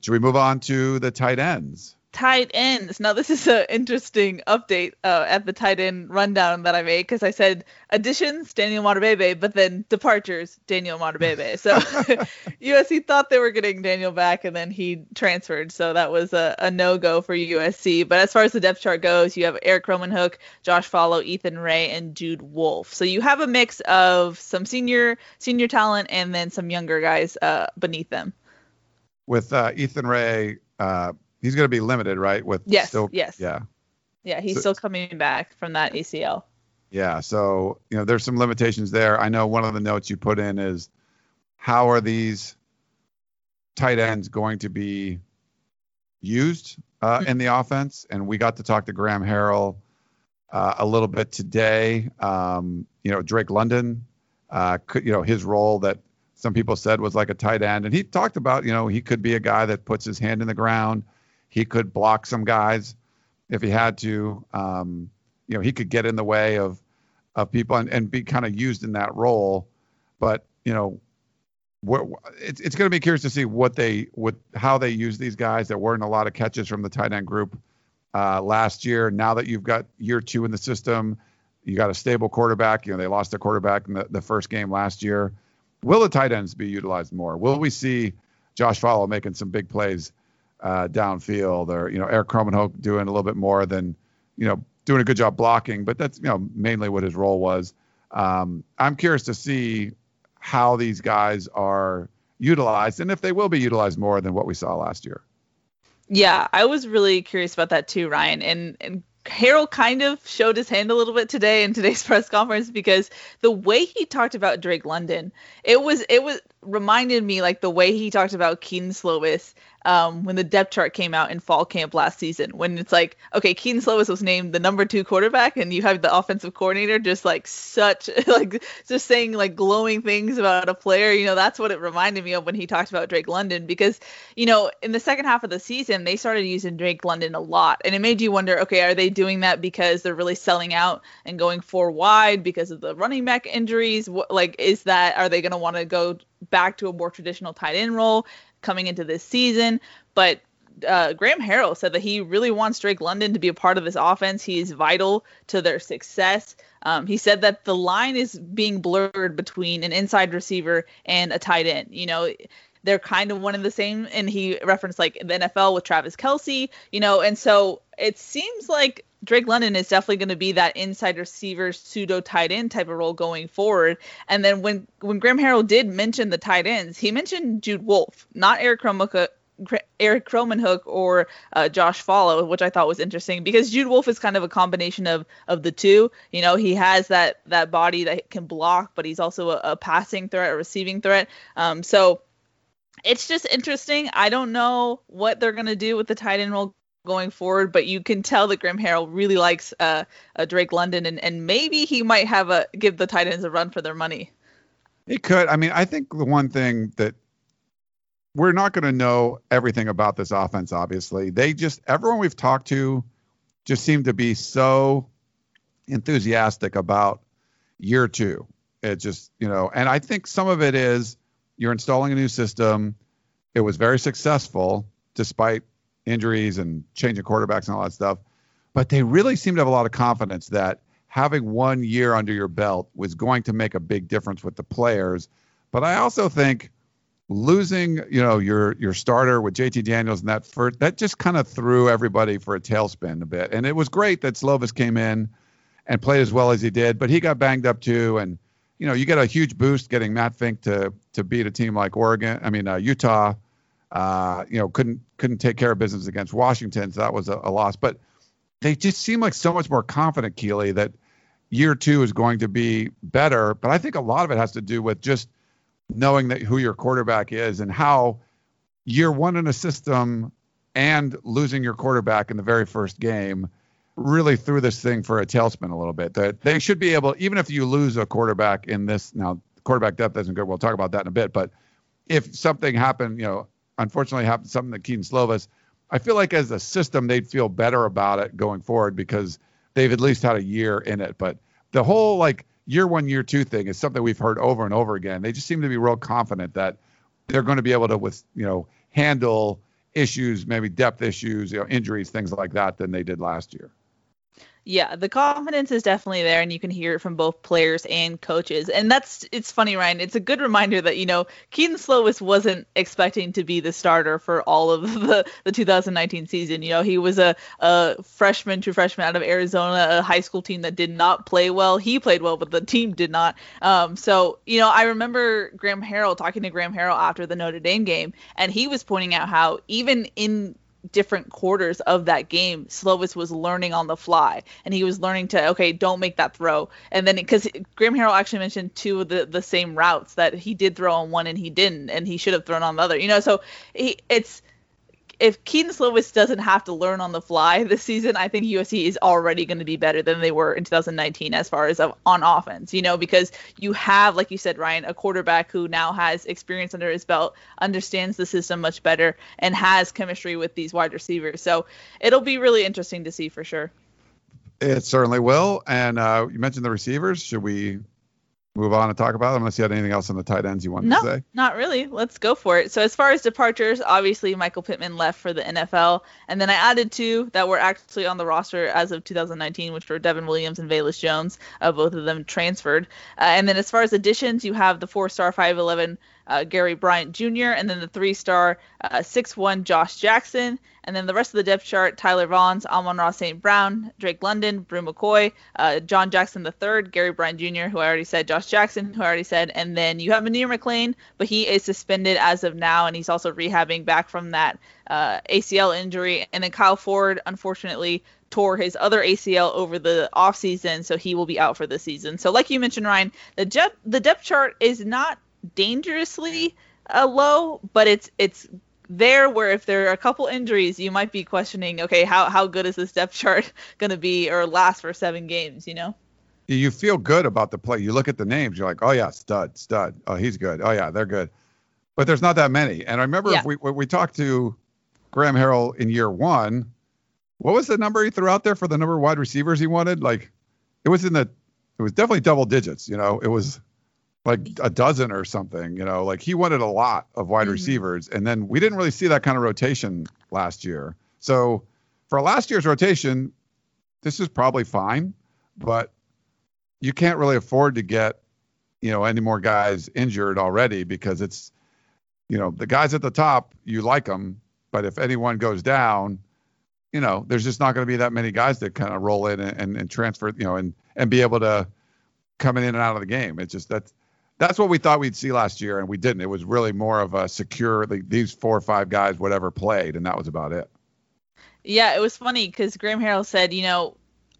Should we move on to the tight ends? Tight ends. Now, this is an interesting update at the tight end rundown that I made, because I said additions, Daniel Imatorbhebhe, but then departures, Daniel Imatorbhebhe. So USC thought they were getting Daniel back, and then he transferred. So that was a no-go for USC. But as far as the depth chart goes, you have Erik Krommenhoek, Josh Follow, Ethan Ray, and Jude Wolf. So you have a mix of some senior talent and then some younger guys beneath them. With Ethan Ray... he's going to be limited, right? Yes. Yeah, he's still coming back from that ACL. Yeah, so, there's some limitations there. I know one of the notes you put in is, how are these tight ends going to be used in the offense? And we got to talk to Graham Harrell a little bit today. Drake London, his role that some people said was like a tight end. And he talked about, he could be a guy that puts his hand in the ground. He could block some guys if he had to. He could get in the way of people and be kind of used in that role. But it's going to be curious to see how they use these guys. There weren't a lot of catches from the tight end group last year. Now that you've got year two in the system, you got a stable quarterback. They lost their quarterback in the first game last year. Will the tight ends be utilized more? Will we see Josh Follow making some big plays downfield, or Erik Krommenhoek doing a little bit more than doing a good job blocking, but that's mainly what his role was. I'm curious to see how these guys are utilized and if they will be utilized more than what we saw last year. Yeah, I was really curious about that too, Ryan. And Harrell kind of showed his hand a little bit today in today's press conference, because the way he talked about Drake London, it was reminded me like the way he talked about Kedon Slovis when the depth chart came out in fall camp last season, when it's like, okay, Kedon Slovis was named the #2 quarterback, and you have the offensive coordinator just just saying glowing things about a player. That's what it reminded me of when he talked about Drake London, because in the second half of the season they started using Drake London a lot, and it made you wonder, okay, are they doing that because they're really selling out and going 4 wide because of the running back injuries? Are they going to want to go back to a more traditional tight end role coming into this season? But Graham Harrell said that he really wants Drake London to be a part of this offense. He is vital to their success. He said that the line is being blurred between an inside receiver and a tight end. They're kind of one and the same. And he referenced the NFL with Travis Kelce, and so it seems like Drake London is definitely going to be that inside receiver, pseudo tight end type of role going forward. And then when Graham Harrell did mention the tight ends, he mentioned Jude Wolk, not Erik Krommenhoek or Josh Follow, which I thought was interesting because Jude Wolk is kind of a combination of the two. You know, he has that body that can block, but he's also a passing threat, a receiving threat. So it's just interesting. I don't know what they're going to do with the tight end role going forward, but you can tell that Graham Harrell really likes Drake London, and maybe he might have give the tight ends a run for their money. It could. I mean, I think the one thing that we're not going to know everything about this offense, obviously. Everyone we've talked to just seemed to be so enthusiastic about year two. It just, you know, and I think some of it is you're installing a new system. It was very successful despite injuries and changing quarterbacks and all that stuff. But they really seem to have a lot of confidence that having 1 year under your belt was going to make a big difference with the players. But I also think losing, you know, your starter with JT Daniels and that just kind of threw everybody for a tailspin a bit. And it was great that Slovis came in and played as well as he did, but he got banged up too. And, you know, you get a huge boost getting Matt Fink to beat a team like Utah, you know, couldn't take care of business against Washington. So that was a loss, but they just seem like so much more confident, Keely, that year two is going to be better. But I think a lot of it has to do with just knowing that who your quarterback is and how year one in a system and losing your quarterback in the very first game really threw this thing for a tailspin a little bit. That they should be able, even if you lose a quarterback in this, now quarterback depth isn't good. We'll talk about that in a bit. But if something happened, you know, unfortunately happened something to Kedon Slovis, I feel like as a system, they'd feel better about it going forward because they've at least had a year in it. But the whole year 1 year two thing is something we've heard over and over again. They just seem to be real confident that they're going to be able to handle issues, maybe depth issues, injuries, things like that than they did last year. Yeah, the confidence is definitely there, and you can hear it from both players and coaches. And it's funny, Ryan. It's a good reminder that, you know, Kedon Slovis wasn't expecting to be the starter for all of the 2019 season. You know, he was a true freshman out of Arizona, a high school team that did not play well. He played well, but the team did not. So, you know, I remember talking to Graham Harrell after the Notre Dame game, and he was pointing out how even in different quarters of that game, Slovis was learning on the fly, and he was learning to, okay, don't make that throw. And then because Graham Harrell actually mentioned two of the same routes that he did throw on one and he didn't, and he should have thrown on the other, you know, so if Kedon Slovis doesn't have to learn on the fly this season, I think USC is already going to be better than they were in 2019 as far as on offense, you know, because you have, like you said, Ryan, a quarterback who now has experience under his belt, understands the system much better, and has chemistry with these wide receivers. So it'll be really interesting to see for sure. It certainly will. And you mentioned the receivers. Should we move on and talk about them unless you had anything else on the tight ends you wanted to say? No, not really. Let's go for it. So as far as departures, obviously Michael Pittman left for the NFL. And then I added two that were actually on the roster as of 2019, which were Devin Williams and Velus Jones. Both of them transferred. And then as far as additions, you have the 4-star 5'11", Gary Bryant Jr., and then the 3-star 6'1", Josh Jackson. And then the rest of the depth chart, Tyler Vaughns, Amon-Ra St. Brown, Drake London, Bru McCoy, John Jackson III, Gary Bryant Jr., who I already said, Josh Jackson, who I already said, and then you have Munir McLean, but he is suspended as of now, and he's also rehabbing back from that ACL injury. And then Kyle Ford, unfortunately, tore his other ACL over the offseason, so he will be out for the season. So like you mentioned, Ryan, the depth chart is not dangerously low, but it's there where if there are a couple injuries, you might be questioning, okay, how good is this depth chart going to be or last for 7 games, you know? You feel good about the play. You look at the names, you're like, oh, yeah, stud. Oh, he's good. Oh, yeah, they're good. But there's not that many. And I remember when we talked to Graham Harrell in year one, what was the number he threw out there for the number of wide receivers he wanted? Like, it was definitely double digits, you know? It was like a dozen or something, you know, like he wanted a lot of wide receivers. And then we didn't really see that kind of rotation last year. So for last year's rotation, this is probably fine, but you can't really afford to get, you know, any more guys injured already because it's, you know, the guys at the top, you like them, but if anyone goes down, you know, there's just not going to be that many guys that kind of roll in and transfer, you know, and be able to come in and out of the game. It's just that's what we thought we'd see last year, and we didn't. It was really more of a secure, like, these four or five guys, whatever, played, and that was about it. Yeah, it was funny because Graham Harrell said, you know,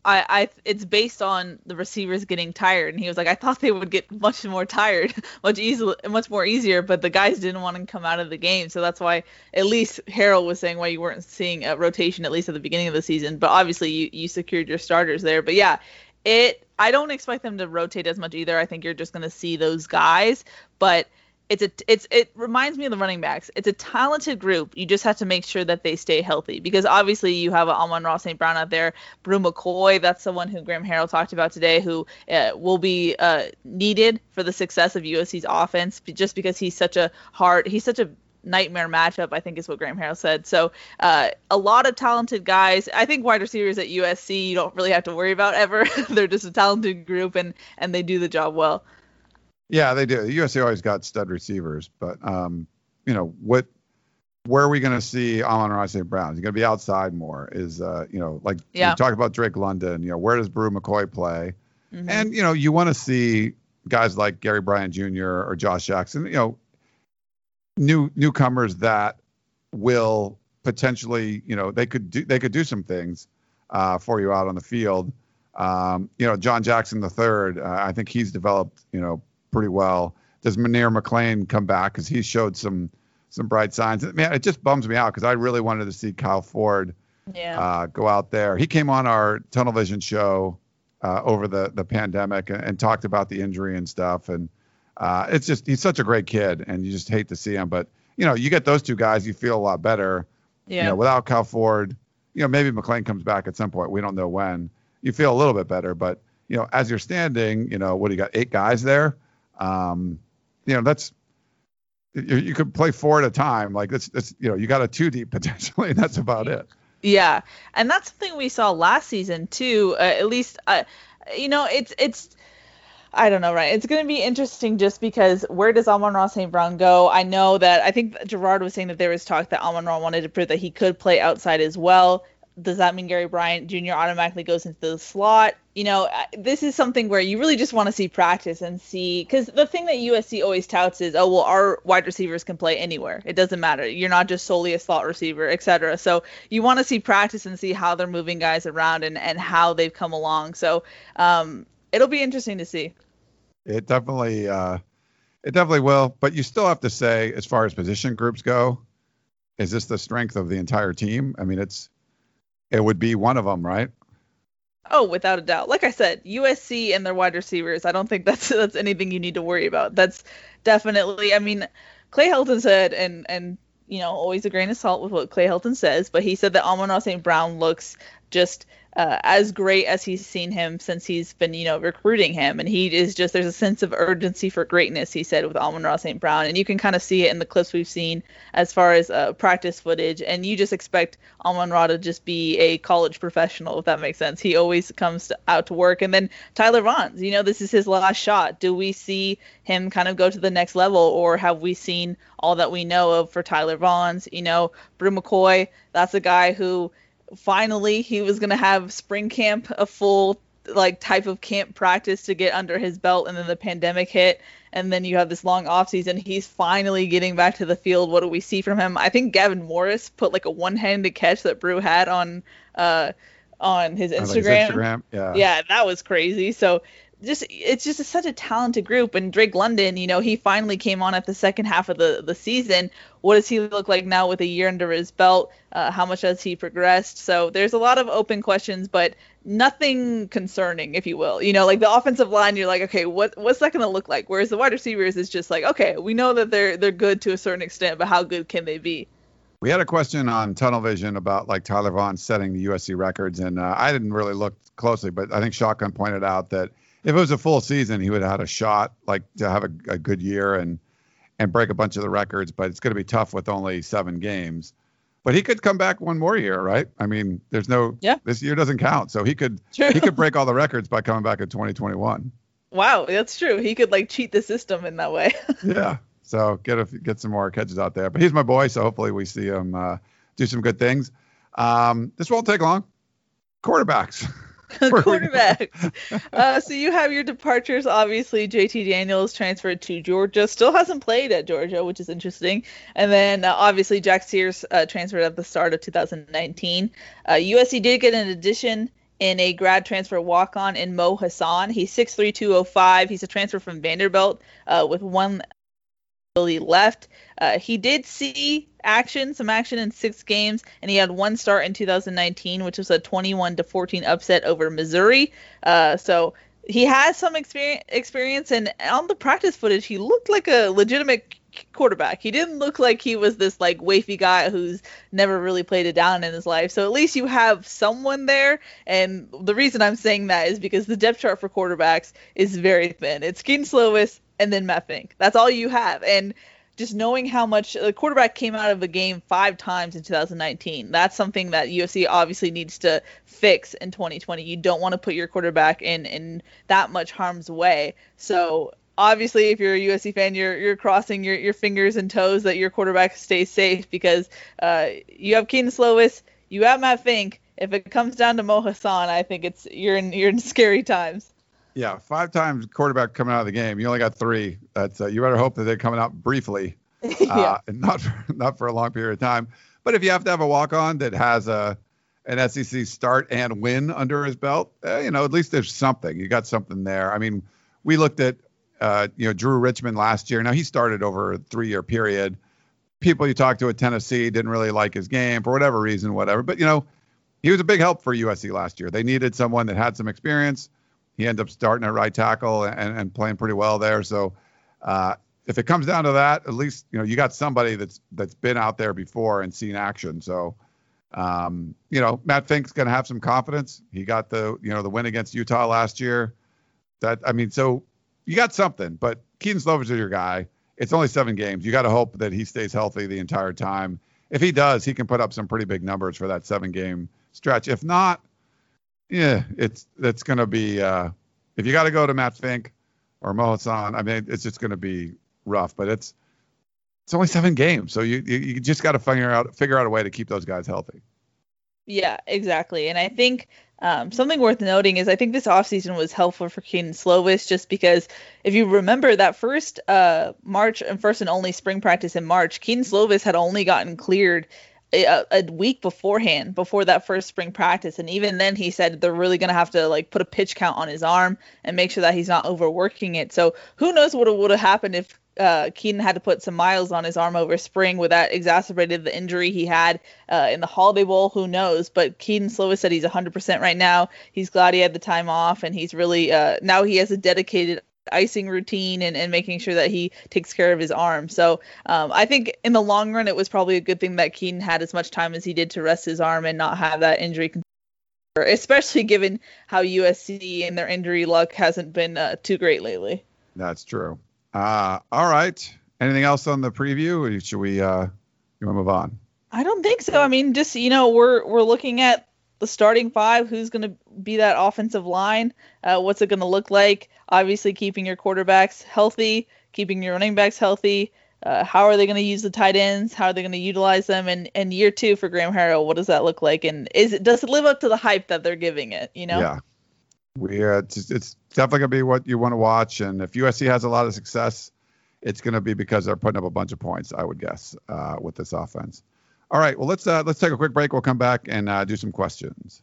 it's based on the receivers getting tired, and he was like, I thought they would get much more tired, much easier, but the guys didn't want to come out of the game, so that's why at least Harrell was saying why you weren't seeing a rotation at least at the beginning of the season. But obviously you secured your starters there. But yeah, I don't expect them to rotate as much either. I think you're just going to see those guys, but it reminds me of the running backs. It's a talented group. You just have to make sure that they stay healthy, because obviously you have Amon-Ra St. Brown out there, Bru McCoy. That's someone who Graham Harrell talked about today, who will be needed for the success of USC's offense, just because he's such a nightmare matchup, I think is what Graham Harrell said. So a lot of talented guys. I think wide receivers at USC you don't really have to worry about ever. They're just a talented group, and they do the job well. Yeah, they do. USC always got stud receivers, but you know, where are we going to see Amon-Ra St. Brown? He's going to be outside more. Is you know, like we talked about Drake London. You know, where does Bru McCoy play? Mm-hmm. And you know, you want to see guys like Gary Bryant Jr. or Josh Jackson. You know, newcomers that will potentially, you know, they could do some things for you out on the field. You know, John Jackson the third. I think he's developed, you know, pretty well. Does Munir McLean come back? Because he showed some bright signs. Man, it just bums me out because I really wanted to see Kyle Ford go out there. He came on our Tunnel Vision show over the pandemic and talked about the injury and stuff. And it's just, he's such a great kid, and you just hate to see him. But, you know, you get those two guys, you feel a lot better. Yeah. You know, without Kyle Ford, you know, maybe McLean comes back at some point. We don't know when. You feel a little bit better. But, you know, as you're standing, you know, what do you got, 8 guys there? You know, that's, you could play 4 at a time. Like that's, you know, you got a 2 deep potentially, and that's about it. Yeah. And that's something we saw last season too. At least, you know, it's, I don't know, right? It's going to be interesting just because where does Amon-Ra St. Brown go? I know that, I think Gerard was saying that there was talk that Amon-Ra wanted to prove that he could play outside as well. Does that mean Gary Bryant Jr. automatically goes into the slot? You know, this is something where you really just want to see practice and see, because the thing that USC always touts is, oh, well, our wide receivers can play anywhere. It doesn't matter. You're not just solely a slot receiver, et cetera. So you want to see practice and see how they're moving guys around and how they've come along. So it'll be interesting to see. It definitely will. But you still have to say, as far as position groups go, is this the strength of the entire team? I mean, it would be one of them, right? Oh, without a doubt. Like I said, USC and their wide receivers, I don't think that's anything you need to worry about. That's definitely, I mean, Clay Helton said, and you know, always a grain of salt with what Clay Helton says, but he said that Amon-Ra St. Brown looks just as great as he's seen him since he's been, you know, recruiting him. And he is just, there's a sense of urgency for greatness, he said, with Amon-Ra St. Brown. And you can kind of see it in the clips we've seen as far as practice footage. And you just expect Amon-Ra to just be a college professional, if that makes sense. He always comes out to work. And then Tyler Vaughn, you know, this is his last shot. Do we see him kind of go to the next level, or have we seen all that we know of for Tyler Vaughn's? You know, Bru McCoy, that's a guy who, finally, he was going to have spring camp, a full like type of camp practice to get under his belt, and then the pandemic hit, and then you have this long offseason. He's finally getting back to the field. What do we see from him? I think Gavin Morris put like a one-handed catch that Bru had on his Instagram. Yeah, that was crazy. So it's just such a talented group. And Drake London, you know, he finally came on at the second half of the season. What does he look like now with a year under his belt? How much has he progressed? So there's a lot of open questions, but nothing concerning, if you will. You know, like the offensive line, you're like, okay, what's that going to look like? Whereas the wide receivers is just like, okay, we know that they're good to a certain extent, but how good can they be? We had a question on Tunnel Vision about like Tyler Vaughn setting the USC records, and I didn't really look closely, but I think Shotgun pointed out that if it was a full season, he would have had a shot like to have a good year and break a bunch of the records, but it's going to be tough with only 7 games. But he could come back one more year, right? I mean, there's no, this year doesn't count. So he could break all the records by coming back in 2021. Wow, that's true. He could like cheat the system in that way. Yeah. So get some more catches out there. But he's my boy, so hopefully we see him do some good things. This won't take long. Quarterbacks. Quarterbacks. So you have your departures. Obviously, JT Daniels transferred to Georgia. Still hasn't played at Georgia, which is interesting. And then, obviously, Jack Sears transferred at the start of 2019. USC did get an addition in a grad transfer walk-on in Mo Hassan. He's 6'3", 205. He's a transfer from Vanderbilt with one ability left. He did see some action in 6 games, and he had one start in 2019, which was a 21-14 upset over Missouri. So he has some experience, and on the practice footage, he looked like a legitimate quarterback. He didn't look like he was this like wafy guy who's never really played it down in his life. So at least you have someone there. And the reason I'm saying that is because the depth chart for quarterbacks is very thin. It's Kedon Slovis and then Matt Fink. That's all you have. And just knowing how much the quarterback came out of the game 5 times in 2019, that's something that UFC obviously needs to fix in 2020. You don't want to put your quarterback in that much harm's way. So obviously, if you're a USC fan, you're crossing your fingers and toes that your quarterback stays safe, because you have Kedon Slovis, you have Matt Fink. If it comes down to Mo Hassan, I think you're in scary times. Yeah, 5 times quarterback coming out of the game. You only got 3. That's you better hope that they're coming out briefly, yeah. And not for a long period of time. But if you have to have a walk-on that has an SEC start and win under his belt, at least there's something. You got something there. I mean, we looked at Drew Richmond last year. Now, he started over a 3-year period. People you talked to at Tennessee didn't really like his game for whatever reason, whatever. But, he was a big help for USC last year. They needed someone that had some experience. He ended up starting at right tackle and playing pretty well there. So if it comes down to that, at least, you got somebody that's been out there before and seen action. So, Matt Fink's going to have some confidence. He got the win against Utah last year. You got something, but Kedon Slovis is your guy. It's only 7 games. You got to hope that he stays healthy the entire time. If he does, he can put up some pretty big numbers for that 7-game stretch. If not, that's going to be. If you got to go to Matt Fink or Mo Hassan, I mean, it's just going to be rough. But it's only 7 games, so you just got to figure out a way to keep those guys healthy. Yeah, exactly. And I think something worth noting is I think this offseason was helpful for Kedon Slovis, just because if you remember that first March and first and only spring practice in March, Kedon Slovis had only gotten cleared a week beforehand, before that first spring practice. And even then he said they're really going to have to put a pitch count on his arm and make sure that he's not overworking it. So who knows what would have happened if Kedon had to put some miles on his arm over spring. Would that exacerbated the injury he had in the Holiday Bowl? Who knows? But Kedon Slovis said he's 100% right now. He's glad he had the time off, and he's really now he has a dedicated icing routine and making sure that he takes care of his arm. So I think in the long run, it was probably a good thing that Kedon had as much time as he did to rest his arm and not have that injury, especially given how USC and their injury luck hasn't been too great lately. That's true. All right. Anything else on the preview? Or should we you want to move on? I don't think so. I mean, just, we're looking at the starting 5, who's going to be that offensive line, what's it going to look like, obviously keeping your quarterbacks healthy, keeping your running backs healthy, how are they going to use the tight ends, how are they going to utilize them, and year 2 for Graham Harrell, what does that look like, and does it live up to the hype that they're giving it, Yeah, it's definitely going to be what you want to watch, and if USC has a lot of success, it's going to be because they're putting up a bunch of points, I would guess, with this offense. All right, well, let's take a quick break. We'll come back and do some questions.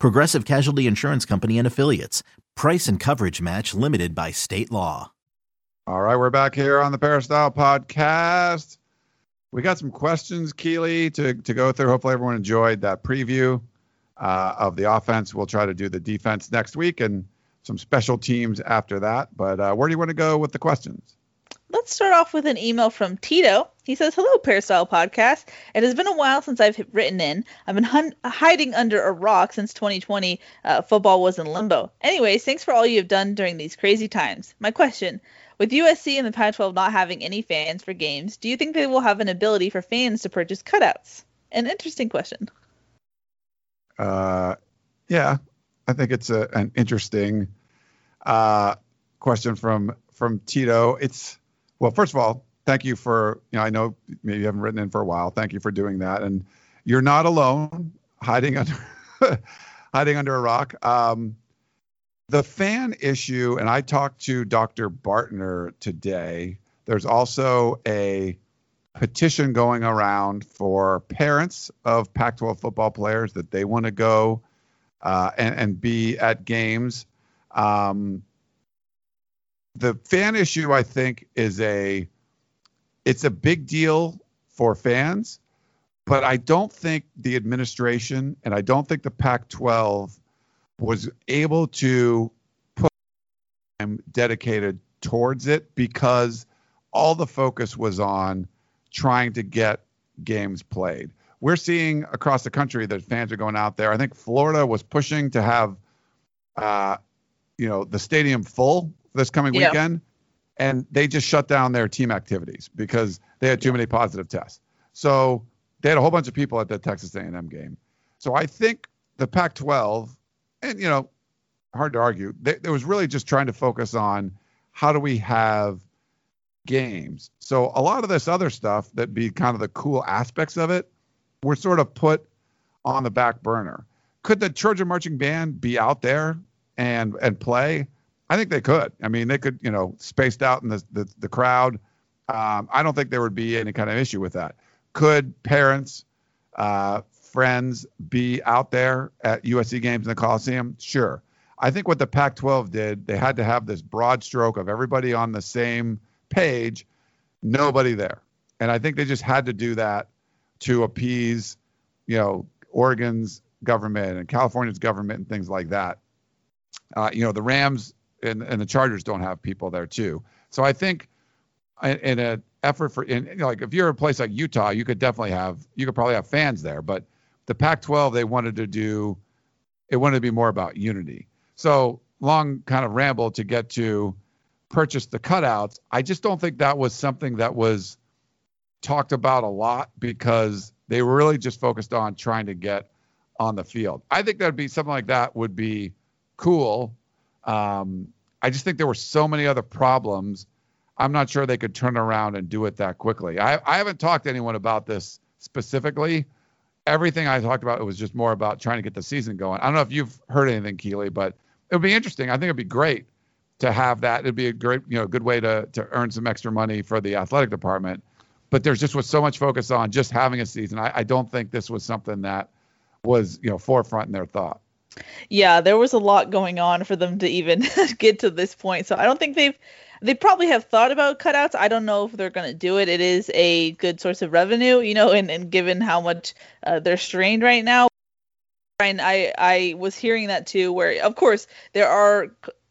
Progressive Casualty Insurance Company and Affiliates. Price and coverage match limited by state law. All right, we're back here on the Peristyle Podcast. We got some questions, Keely, to go through. Hopefully everyone enjoyed that preview of the offense. We'll try to do the defense next week and some special teams after that. But where do you want to go with the questions? Let's start off with an email from Tito. He says, hello, Peristyle Podcast. It has been a while since I've written in. I've been hiding under a rock since 2020. Football was in limbo. Anyways, thanks for all you have done during these crazy times. My question, with USC and the Pac-12 not having any fans for games, do you think they will have an ability for fans to purchase cutouts? An interesting question. Yeah. I think it's an interesting question from Tito. It's, well, first of all, thank you for, I know maybe you haven't written in for a while. Thank you for doing that. And you're not alone hiding under, a rock. The fan issue, and I talked to Dr. Bartner today. There's also a petition going around for parents of Pac-12 football players that they want to go and be at games. The fan issue, I think, is it's a big deal for fans, but I don't think the administration and I don't think the Pac-12 was able to put time dedicated towards it because all the focus was on trying to get games played. We're seeing across the country that fans are going out there. I think Florida was pushing to have, the stadium full this coming weekend, and they just shut down their team activities because they had too many positive tests. So they had a whole bunch of people at the Texas A&M game. So I think the Pac-12, and hard to argue, they was really just trying to focus on how do we have games. So a lot of this other stuff that be kind of the cool aspects of it were sort of put on the back burner. Could the Trojan Marching Band be out there and play? I think they could. I mean, they could, spaced out in the crowd. I don't think there would be any kind of issue with that. Could parents, friends be out there at USC games in the Coliseum? Sure. I think what the Pac-12 did, they had to have this broad stroke of everybody on the same page, nobody there. And I think they just had to do that to appease, Oregon's government and California's government and things like that. The Rams and the Chargers don't have people there too. So I think in an effort if you're a place like Utah, you could probably have fans there, but the Pac-12, it wanted to be more about unity. So long kind of ramble to get to purchase the cutouts. I just don't think that was something that was talked about a lot because they were really just focused on trying to get on the field. I think that'd be something like that would be cool. I just think there were so many other problems. I'm not sure they could turn around and do it that quickly. I haven't talked to anyone about this specifically. Everything I talked about, it was just more about trying to get the season going. I don't know if you've heard anything, Keely, but it would be interesting. I think it'd be great to have that. It'd be a great, good way to earn some extra money for the athletic department. But there just was so much focus on just having a season. I don't think this was something that was, forefront in their thought. Yeah, there was a lot going on for them to even get to this point. So I don't think they probably have thought about cutouts. I don't know if they're going to do it. It is a good source of revenue, and given how much they're strained right now. And I was hearing that too, where, of course, there are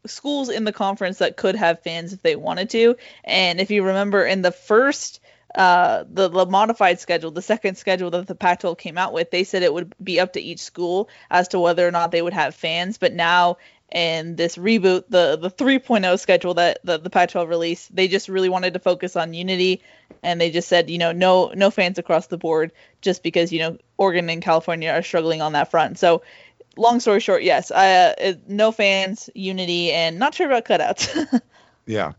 schools in the conference that could have fans if they wanted to. And if you remember in the first the modified schedule, the second schedule that the Pac-12 came out with, they said it would be up to each school as to whether or not they would have fans. But now in this reboot, the 3.0 schedule that the Pac-12 released, they just really wanted to focus on unity. And they just said, no fans across the board just because, Oregon and California are struggling on that front. So long story short, yes, no fans, unity, and not sure about cutouts. Yeah.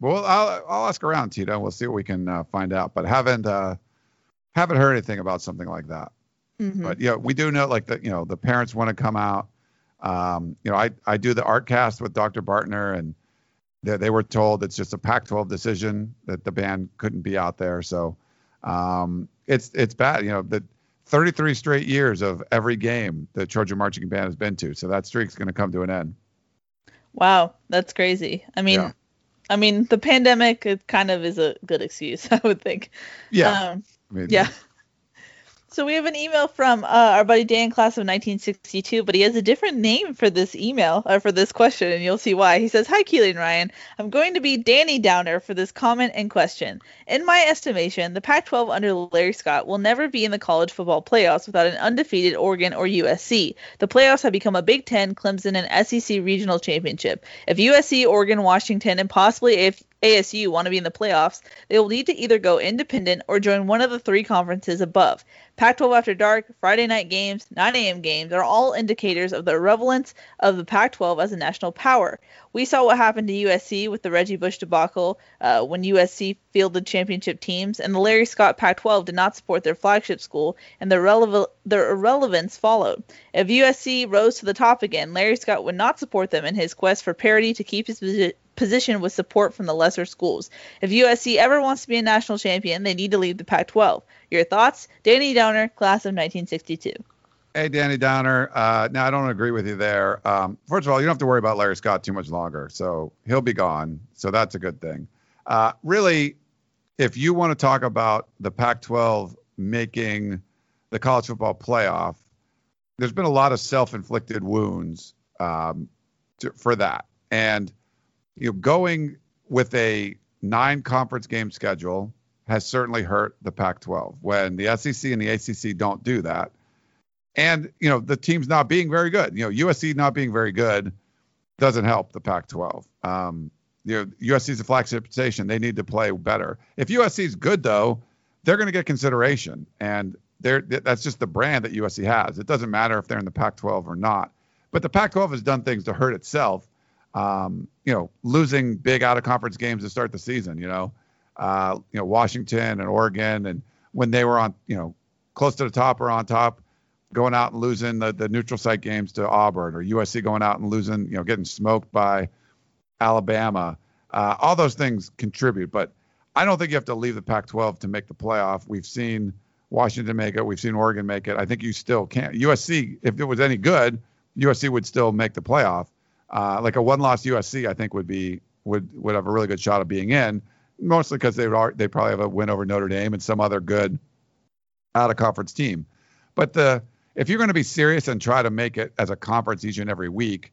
Well, I'll ask around, Tito, and we'll see what we can find out. But haven't heard anything about something like that. Mm-hmm. But we do know the parents want to come out. I do the ArtCast with Dr. Bartner, and they were told it's just a Pac-12 decision that the band couldn't be out there. So it's bad. The 33 straight years of every game the Trojan Marching Band has been to. So that streak's going to come to an end. Wow, that's crazy. I mean, the pandemic, it kind of is a good excuse, I would think. Yeah. Yeah. So we have an email from our buddy Dan, class of 1962, but he has a different name for this email, or for this question, and you'll see why. He says, "Hi, Keely and Ryan. I'm going to be Danny Downer for this comment and question. In my estimation, the Pac-12 under Larry Scott will never be in the college football playoffs without an undefeated Oregon or USC. The playoffs have become a Big Ten, Clemson, and SEC regional championship. If USC, Oregon, Washington, and possibly if ASU want to be in the playoffs, they will need to either go independent or join one of the three conferences above. Pac-12 After Dark, Friday night games, 9 a.m. games are all indicators of the irrelevance of the Pac-12 as a national power. We saw what happened to USC with the Reggie Bush debacle when USC fielded championship teams, and the Larry Scott Pac-12 did not support their flagship school, and their irrelevance followed. If USC rose to the top again, Larry Scott would not support them in his quest for parity to keep his position with support from the lesser schools. If USC ever wants to be a national champion, they need to leave the Pac-12. Your thoughts? Danny Downer, class of 1962. Hey, Danny Downer. Now, I don't agree with you there. First of all, you don't have to worry about Larry Scott too much longer, so he'll be gone. So that's a good thing. Really, if you want to talk about the Pac-12 making the college football playoff, there's been a lot of self-inflicted wounds for that. And going with a 9 conference game schedule has certainly hurt the Pac-12 when the SEC and the ACC don't do that. And, the team's not being very good. USC not being very good doesn't help the Pac-12. USC's a flagship station. They need to play better. If USC's good, though, they're going to get consideration. And that's just the brand that USC has. It doesn't matter if they're in the Pac-12 or not. But the Pac-12 has done things to hurt itself. Losing big out of conference games to start the season, Washington and Oregon, and when they were on, close to the top or on top, going out and losing the neutral site games to Auburn, or USC going out and losing, getting smoked by Alabama. All those things contribute, but I don't think you have to leave the Pac-12 to make the playoff. We've seen Washington make it. We've seen Oregon make it. I think you still can't. USC, if it was any good, USC would still make the playoff. Like a one-loss USC, I think would have a really good shot of being in, mostly because they probably have a win over Notre Dame and some other good out-of-conference team. But if you're going to be serious and try to make it as a conference each and every week,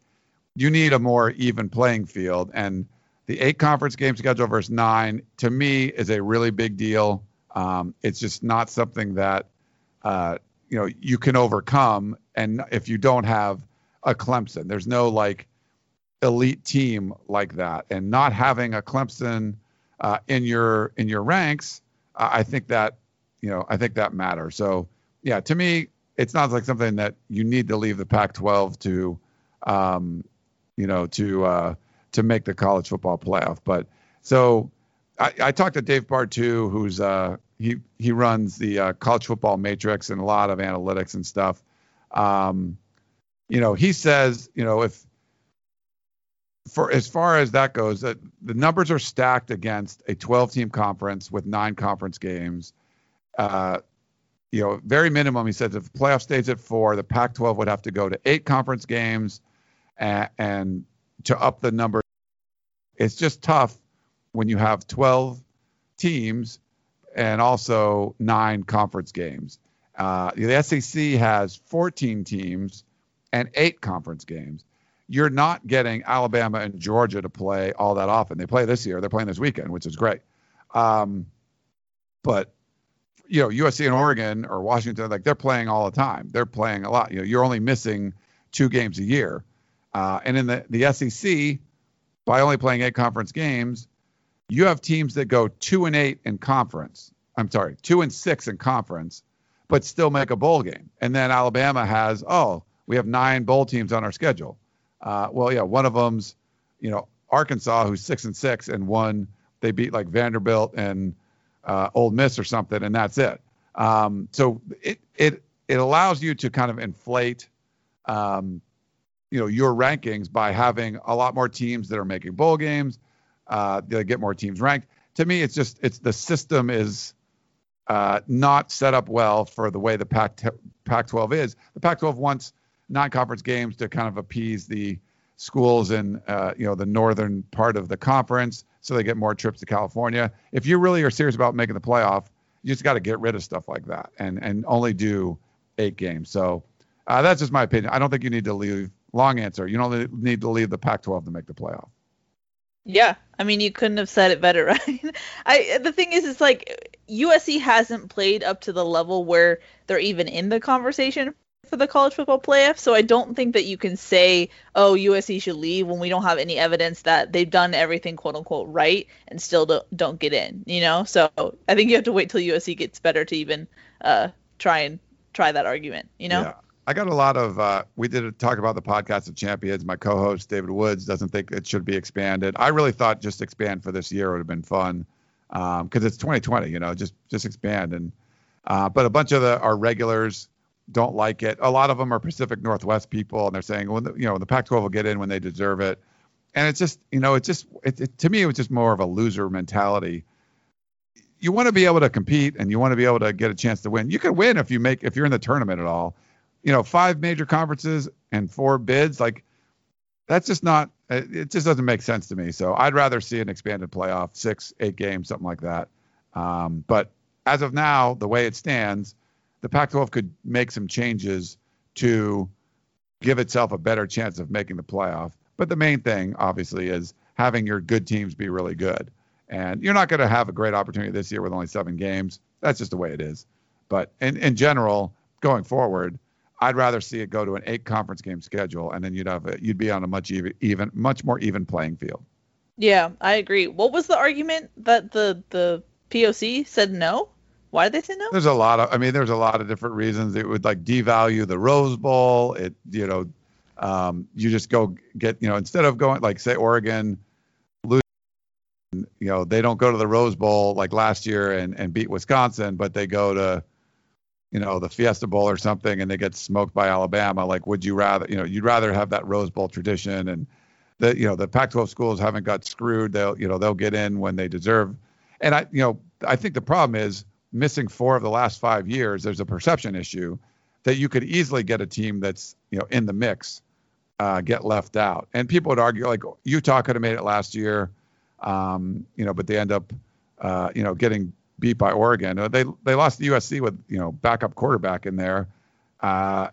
you need a more even playing field. And the 8 conference game schedule versus 9, to me, is a really big deal. It's just not something that you can overcome. And if you don't have a Clemson, there's no elite team like that, and not having a Clemson in your ranks, I think that matters. So yeah, to me, it's not like something that you need to leave the Pac-12 to make the college football playoff. But so I talked to Dave Bartu, who's he runs the college football matrix and a lot of analytics and stuff. He says, if, for as far as that goes, that the numbers are stacked against a 12-team conference with 9 conference games. Very minimum, he says, if the playoff stays at 4, the Pac-12 would have to go to 8 conference games and to up the number. It's just tough when you have 12 teams and also 9 conference games. The SEC has 14 teams and 8 conference games. You're not getting Alabama and Georgia to play all that often. They play this year. They're playing this weekend, which is great. But, USC and Oregon or Washington, they're playing all the time. They're playing a lot. You're only missing 2 games a year. And in the SEC, by only playing 8 conference games, you have teams that go 2-8 in conference. I'm sorry, 2-6 in conference, but still make a bowl game. And then Alabama has, we have 9 bowl teams on our schedule. One of them's, Arkansas, who's 6-6, and one they beat Vanderbilt and Ole Miss or something, and that's it. So it allows you to kind of inflate you know, your rankings by having a lot more teams that are making bowl games. They get more teams ranked. To me, it's just, it's the system is not set up well for the way the Pac-12 is. The Pac-12 wants non-conference games to kind of appease the schools in, you know, the northern part of the conference, so they get more trips to California. If you really are serious about making the playoff, you just got to get rid of stuff like that and only do 8 games. So that's just my opinion. I don't think you need to leave. Long answer. You don't need to leave the Pac-12 to make the playoff. Yeah, I mean, you couldn't have said it better, right? The thing is, it's like USC hasn't played up to the level where they're even in the conversation for the college football playoff. So I don't think that you can say, oh, USC should leave, when we don't have any evidence that they've done everything, quote unquote, right, and still don't get in, you know? So I think you have to wait till USC gets better to even try that argument, you know? Yeah. I got a lot of, we did a talk about the Podcast of Champions. My co-host, David Woods, doesn't think it should be expanded. I really thought just expand for this year would have been fun, because it's 2020, you know, just expand. And but a bunch of our regulars don't like it. A lot of them are Pacific Northwest people, and they're saying, well, you know, the Pac-12 will get in when they deserve it. And it's just, you know, to me, it was just more of a loser mentality. You want to be able to compete, and you want to be able to get a chance to win. You could win if you're in the tournament at all. You know, 5 major conferences and 4 bids, like, that's just not, it just doesn't make sense to me. So I'd rather see an expanded playoff, 6, 8 games, something like that. But as of now, the way it stands, the Pac-12 could make some changes to give itself a better chance of making the playoff. But the main thing, obviously, is having your good teams be really good. And you're not going to have a great opportunity this year with only 7 games. That's just the way it is. But in general, going forward, I'd rather see it go to an 8 conference game schedule, and then you'd be on a much more even playing field. Yeah, I agree. What was the argument that the POC said no? Why did they say no? There's a lot of different reasons. It would like devalue the Rose Bowl. It, you know, you just go get, you know, instead of going, like, say Oregon lose, you know, they don't go to the Rose Bowl like last year and beat Wisconsin, but they go to, you know, the Fiesta Bowl or something, and they get smoked by Alabama. Like, would you rather, you know, you'd rather have that Rose Bowl tradition, and the, you know, the Pac-12 schools haven't got screwed. They'll get in when they deserve. And I think the problem is missing 4 of the last 5 years. There's a perception issue that you could easily get a team that's, you know, in the mix, get left out. And people would argue, like, Utah could have made it last year, you know, but they end up, you know, getting beat by Oregon. They lost the USC with, you know, backup quarterback in there. I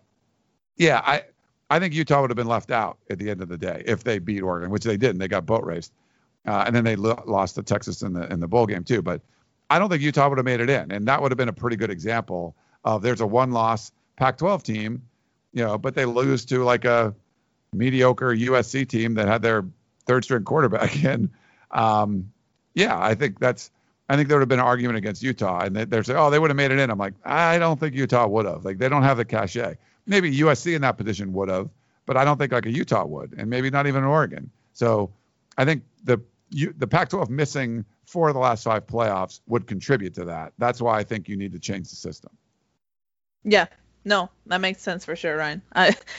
think Utah would have been left out at the end of the day if they beat Oregon, which they didn't. They got boat raced, and then they lost to Texas in the bowl game too. But I don't think Utah would have made it in, and that would have been a pretty good example of there's a one-loss Pac-12 team, you know, but they lose to like a mediocre USC team that had their third-string quarterback in. I think there would have been an argument against Utah, and they're saying, oh, they would have made it in. I'm like, I don't think Utah would have. Like, they don't have the cachet. Maybe USC in that position would have, but I don't think like a Utah would, and maybe not even Oregon. So I think the Pac-12 missing 4 of the last 5 playoffs would contribute to that. That's why I think you need to change the system. Yeah, no, that makes sense for sure, Ryan.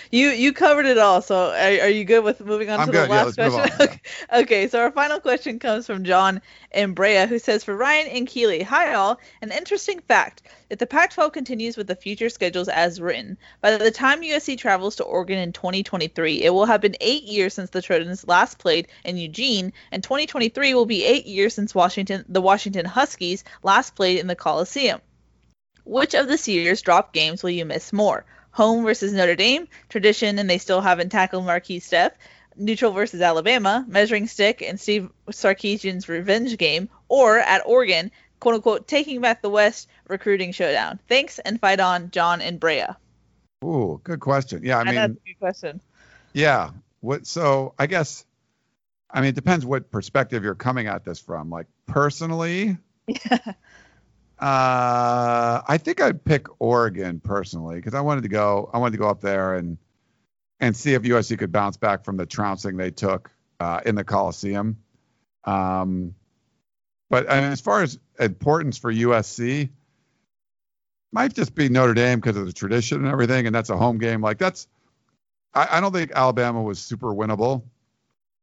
You covered it all, so are you good with moving on to the last question? Okay. Yeah. Okay, so our final question comes from John and Brea, who says, for Ryan and Keely, hi all, an interesting fact. If the Pac-12 continues with the future schedules as written, by the time USC travels to Oregon in 2023, it will have been 8 years since the Trojans last played in Eugene, and 2023 will be 8 years since the Washington Huskies last played in the Coliseum. Which of this year's drop games will you miss more? Home versus Notre Dame, tradition, and they still haven't tackled Markese Stepp, neutral versus Alabama, measuring stick, and Steve Sarkisian's revenge game, or at Oregon, quote-unquote, taking back the West, recruiting showdown. Thanks, and fight on, John and Brea. Ooh, good question. Yeah, I mean, that's a good question. Yeah. So I guess it depends what perspective you're coming at this from. Like, personally, yeah. I think I'd pick Oregon personally, because I wanted to go up there and see if USC could bounce back from the trouncing they took in the Coliseum. But I mean, as far as importance for USC, might just be Notre Dame because of the tradition and everything, and that's a home game. Like, that's I don't think Alabama was super winnable.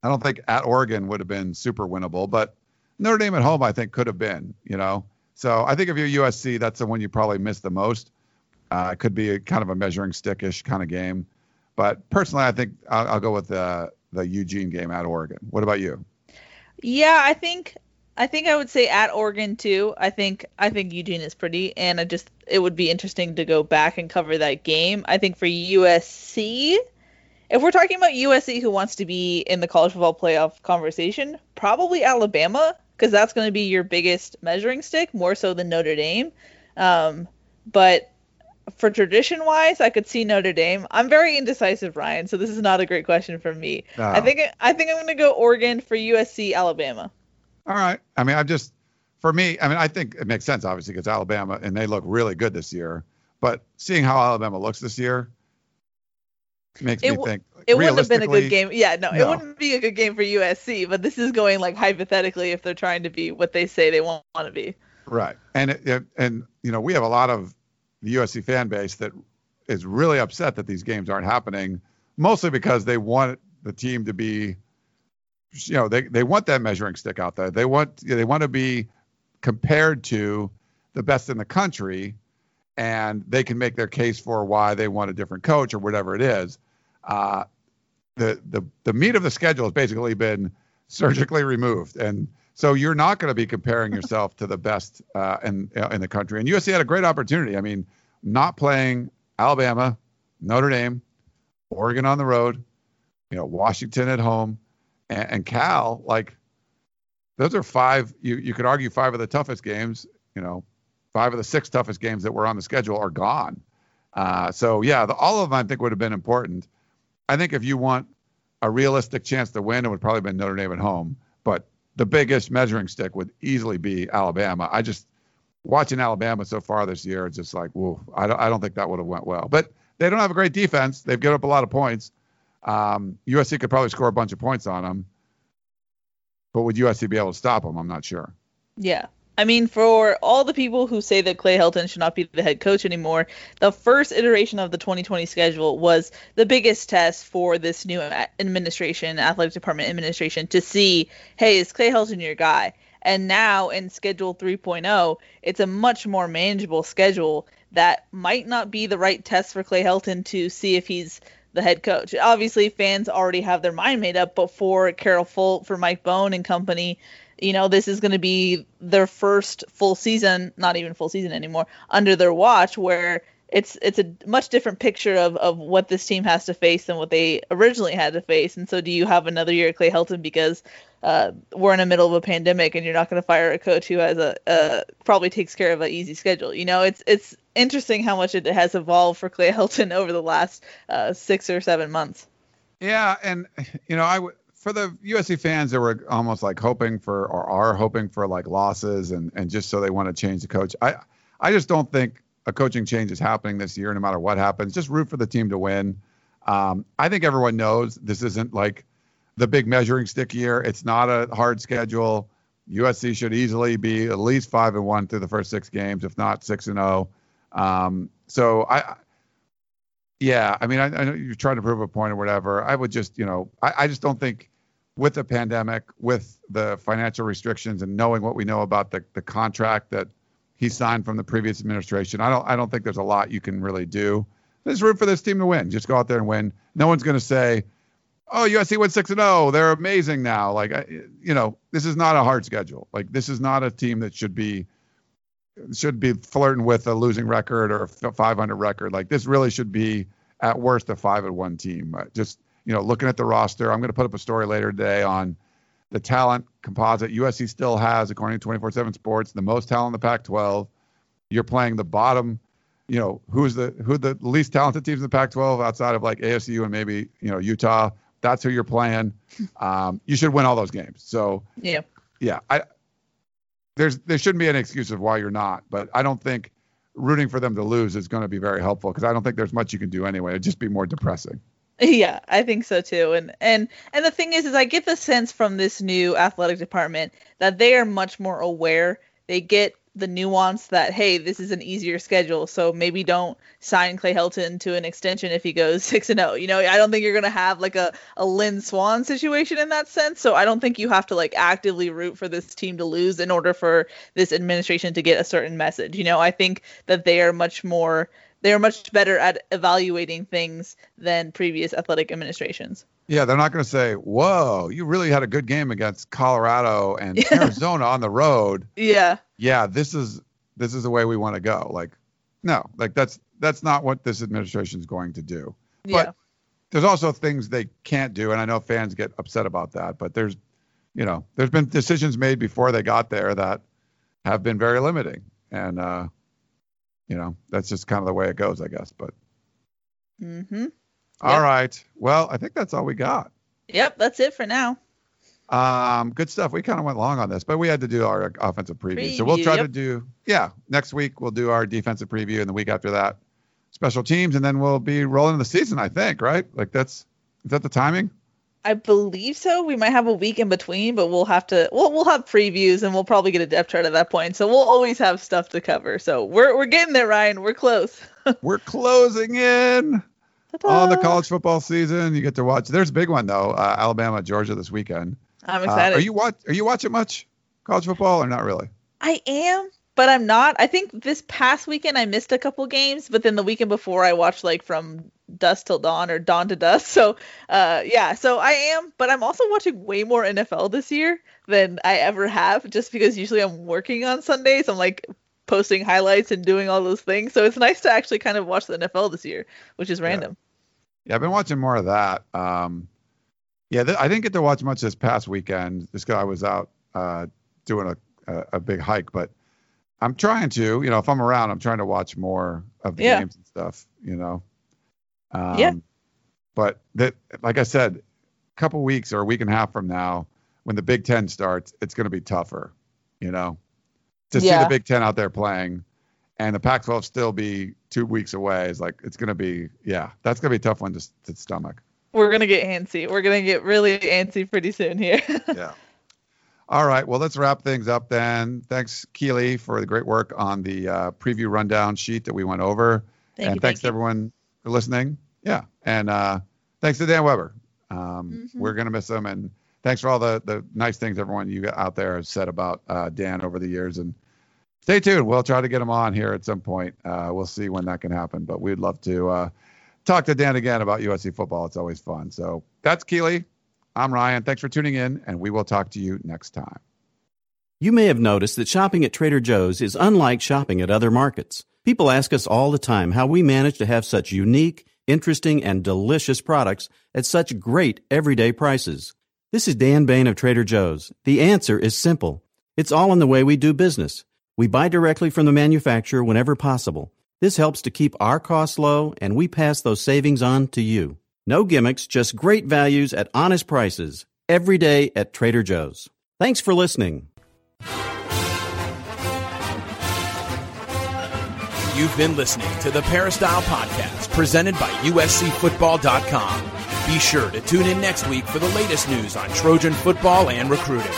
I don't think at Oregon would have been super winnable, but Notre Dame at home, I think, could have been, you know. So I think if you're USC, that's the one you probably miss the most. It could be a kind of a measuring stick-ish kind of game. But personally, I think I'll go with the Eugene game at Oregon. What about you? Yeah, I think I would say at Oregon too. I think Eugene is pretty, and it would be interesting to go back and cover that game. I think for USC, if we're talking about USC who wants to be in the college football playoff conversation, probably Alabama, because that's going to be your biggest measuring stick, more so than Notre Dame. But for tradition-wise, I could see Notre Dame. I'm very indecisive, Ryan, so this is not a great question for me. No. I think I'm going to go Oregon for USC, Alabama. All right. I mean, I think it makes sense, obviously, because Alabama, and they look really good this year. But seeing how Alabama looks this year, Makes me think it wouldn't have been a good game. Yeah, no, it wouldn't be a good game for USC, but this is going like hypothetically if they're trying to be what they say they want to be. Right. And and we have a lot of the USC fan base that is really upset that these games aren't happening, mostly because they want the team to be, you know, they want that measuring stick out there. They want to be compared to the best in the country, and they can make their case for why they want a different coach or whatever it is. The meat of the schedule has basically been surgically removed. And so you're not going to be comparing yourself to the best in the country. And USC had a great opportunity. I mean, not playing Alabama, Notre Dame, Oregon on the road, you know, Washington at home, and Cal. Like, those are five, you could argue five of the toughest games, you know. Five of the six toughest games that were on the schedule are gone. All of them I think would have been important. I think if you want a realistic chance to win, it would probably have been Notre Dame at home. But the biggest measuring stick would easily be Alabama. I just, watching Alabama so far this year, it's just like, whoa, I don't think that would have went well. But they don't have a great defense. They've given up a lot of points. USC could probably score a bunch of points on them. But would USC be able to stop them? I'm not sure. Yeah. I mean, for all the people who say that Clay Helton should not be the head coach anymore, the first iteration of the 2020 schedule was the biggest test for this new administration, athletic department administration, to see, hey, is Clay Helton your guy? And now in Schedule 3.0, it's a much more manageable schedule that might not be the right test for Clay Helton to see if he's the head coach. Obviously, fans already have their mind made up, but for Carol Folt, for Mike Bone and company, you know, this is going to be their first full season, not even full season anymore, under their watch, where it's a much different picture of what this team has to face than what they originally had to face. And so do you have another year at Clay Helton because we're in the middle of a pandemic and you're not going to fire a coach who has probably takes care of an easy schedule? You know, it's interesting how much it has evolved for Clay Helton over the last 6 or 7 months. Yeah. And, you know, for the USC fans that were almost like hoping for like losses and just so they want to change the coach. I just don't think a coaching change is happening this year, no matter what happens. Just root for the team to win. I think everyone knows this isn't like the big measuring stick year. It's not a hard schedule. USC should easily be at least 5-1 through the first 6 games, if not 6-0. I know you're trying to prove a point or whatever. I would just, you know, I just don't think with the pandemic, with the financial restrictions and knowing what we know about the contract that he signed from the previous administration, I don't think there's a lot you can really do. There's room for this team to win. Just go out there and win. No one's going to say, oh, USC went 6-0. They're amazing now. Like, you know, this is not a hard schedule. Like, this is not a team that should be flirting with a losing record or a .500 record. Like, this really should be at worst a 5-1 team. Just, you know, looking at the roster, I'm going to put up a story later today on the talent composite. USC still has, according to 24/7 Sports, the most talent in the Pac-12. You're playing the bottom, you know, who the least talented teams in the Pac-12 outside of like ASU and maybe, you know, Utah. That's who you're playing. You should win all those games. So yeah. There shouldn't be any excuse of why you're not, but I don't think rooting for them to lose is going to be very helpful because I don't think there's much you can do anyway. It'd just be more depressing. Yeah, I think so too. And the thing is I get the sense from this new athletic department that they are much more aware. They get the nuance that, hey, this is an easier schedule, so maybe don't sign Clay Helton to an extension if he goes 6-0. You know, I don't think you're going to have like a Lynn Swan situation in that sense. So I don't think you have to like actively root for this team to lose in order for this administration to get a certain message. You know, I think that they are much better at evaluating things than previous athletic administrations. Yeah, they're not going to say, whoa, you really had a good game against Colorado and Arizona on the road. Yeah. Yeah, this is the way we want to go. Like, no, like that's not what this administration is going to do. Yeah. But there's also things they can't do, and I know fans get upset about that, but there's, you know, there's been decisions made before they got there that have been very limiting. And, you know, that's just kind of the way it goes, I guess. But all right. Well, I think that's all we got. Yep, that's it for now. Good stuff. We kind of went long on this, but we had to do our offensive preview. So we'll try to do, next week we'll do our defensive preview, and the week after that, special teams, and then we'll be rolling the season, I think, right? Like is that the timing? I believe so. We might have a week in between, but we'll have previews, and we'll probably get a depth chart at that point. So we'll always have stuff to cover. So we're getting there, Ryan. We're close. We're closing in on the college football season. You get to watch. There's a big one though. Alabama, Georgia this weekend. I'm excited. Are you watching much college football or not really? I am, but I'm not. I think this past weekend I missed a couple games, but then the weekend before I watched like from dusk till dawn or dawn to dusk. So so I am, but I'm also watching way more NFL this year than I ever have, just because usually I'm working on Sundays. I'm like posting highlights and doing all those things, so it's nice to actually kind of watch the NFL this year, which is random. Yeah, I've been watching more of that. I didn't get to watch much this past weekend just because I was out doing a big hike, but I'm trying to, you know, if I'm around, I'm trying to watch more of the games and stuff, you know. But that, like I said, a couple weeks or a week and a half from now, when the Big Ten starts, it's going to be tougher, you know, to see the Big Ten out there playing, and the Pac-12 still be 2 weeks away. Is like, it's going to be, that's going to be a tough one to stomach. We're going to get antsy. We're going to get really antsy pretty soon here. Yeah. All right. Well, let's wrap things up then. Thanks, Keely, for the great work on the preview rundown sheet that we went over. Thanks to everyone for listening. Yeah. And thanks to Dan Weber. We're going to miss him. And thanks for all the nice things everyone you got out there has said about Dan over the years. And stay tuned. We'll try to get him on here at some point. We'll see when that can happen. But we'd love to talk to Dan again about USC football. It's always fun. So that's Keely. I'm Ryan. Thanks for tuning in, and we will talk to you next time. You may have noticed that shopping at Trader Joe's is unlike shopping at other markets. People ask us all the time how we manage to have such unique, interesting, and delicious products at such great everyday prices. This is Dan Bain of Trader Joe's. The answer is simple. It's all in the way we do business. We buy directly from the manufacturer whenever possible. This helps to keep our costs low, and we pass those savings on to you. No gimmicks, just great values at honest prices, every day at Trader Joe's. Thanks for listening. You've been listening to the Peristyle Podcast, presented by USCfootball.com. Be sure to tune in next week for the latest news on Trojan football and recruiting.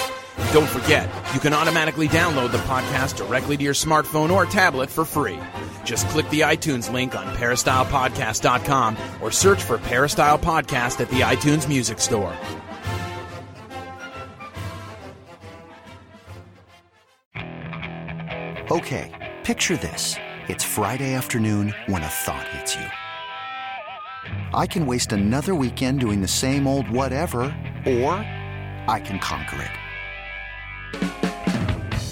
Don't forget, you can automatically download the podcast directly to your smartphone or tablet for free. Just click the iTunes link on PeristylePodcast.com or search for Peristyle Podcast at the iTunes Music Store. Okay, picture this. It's Friday afternoon when a thought hits you. I can waste another weekend doing the same old whatever, or I can conquer it.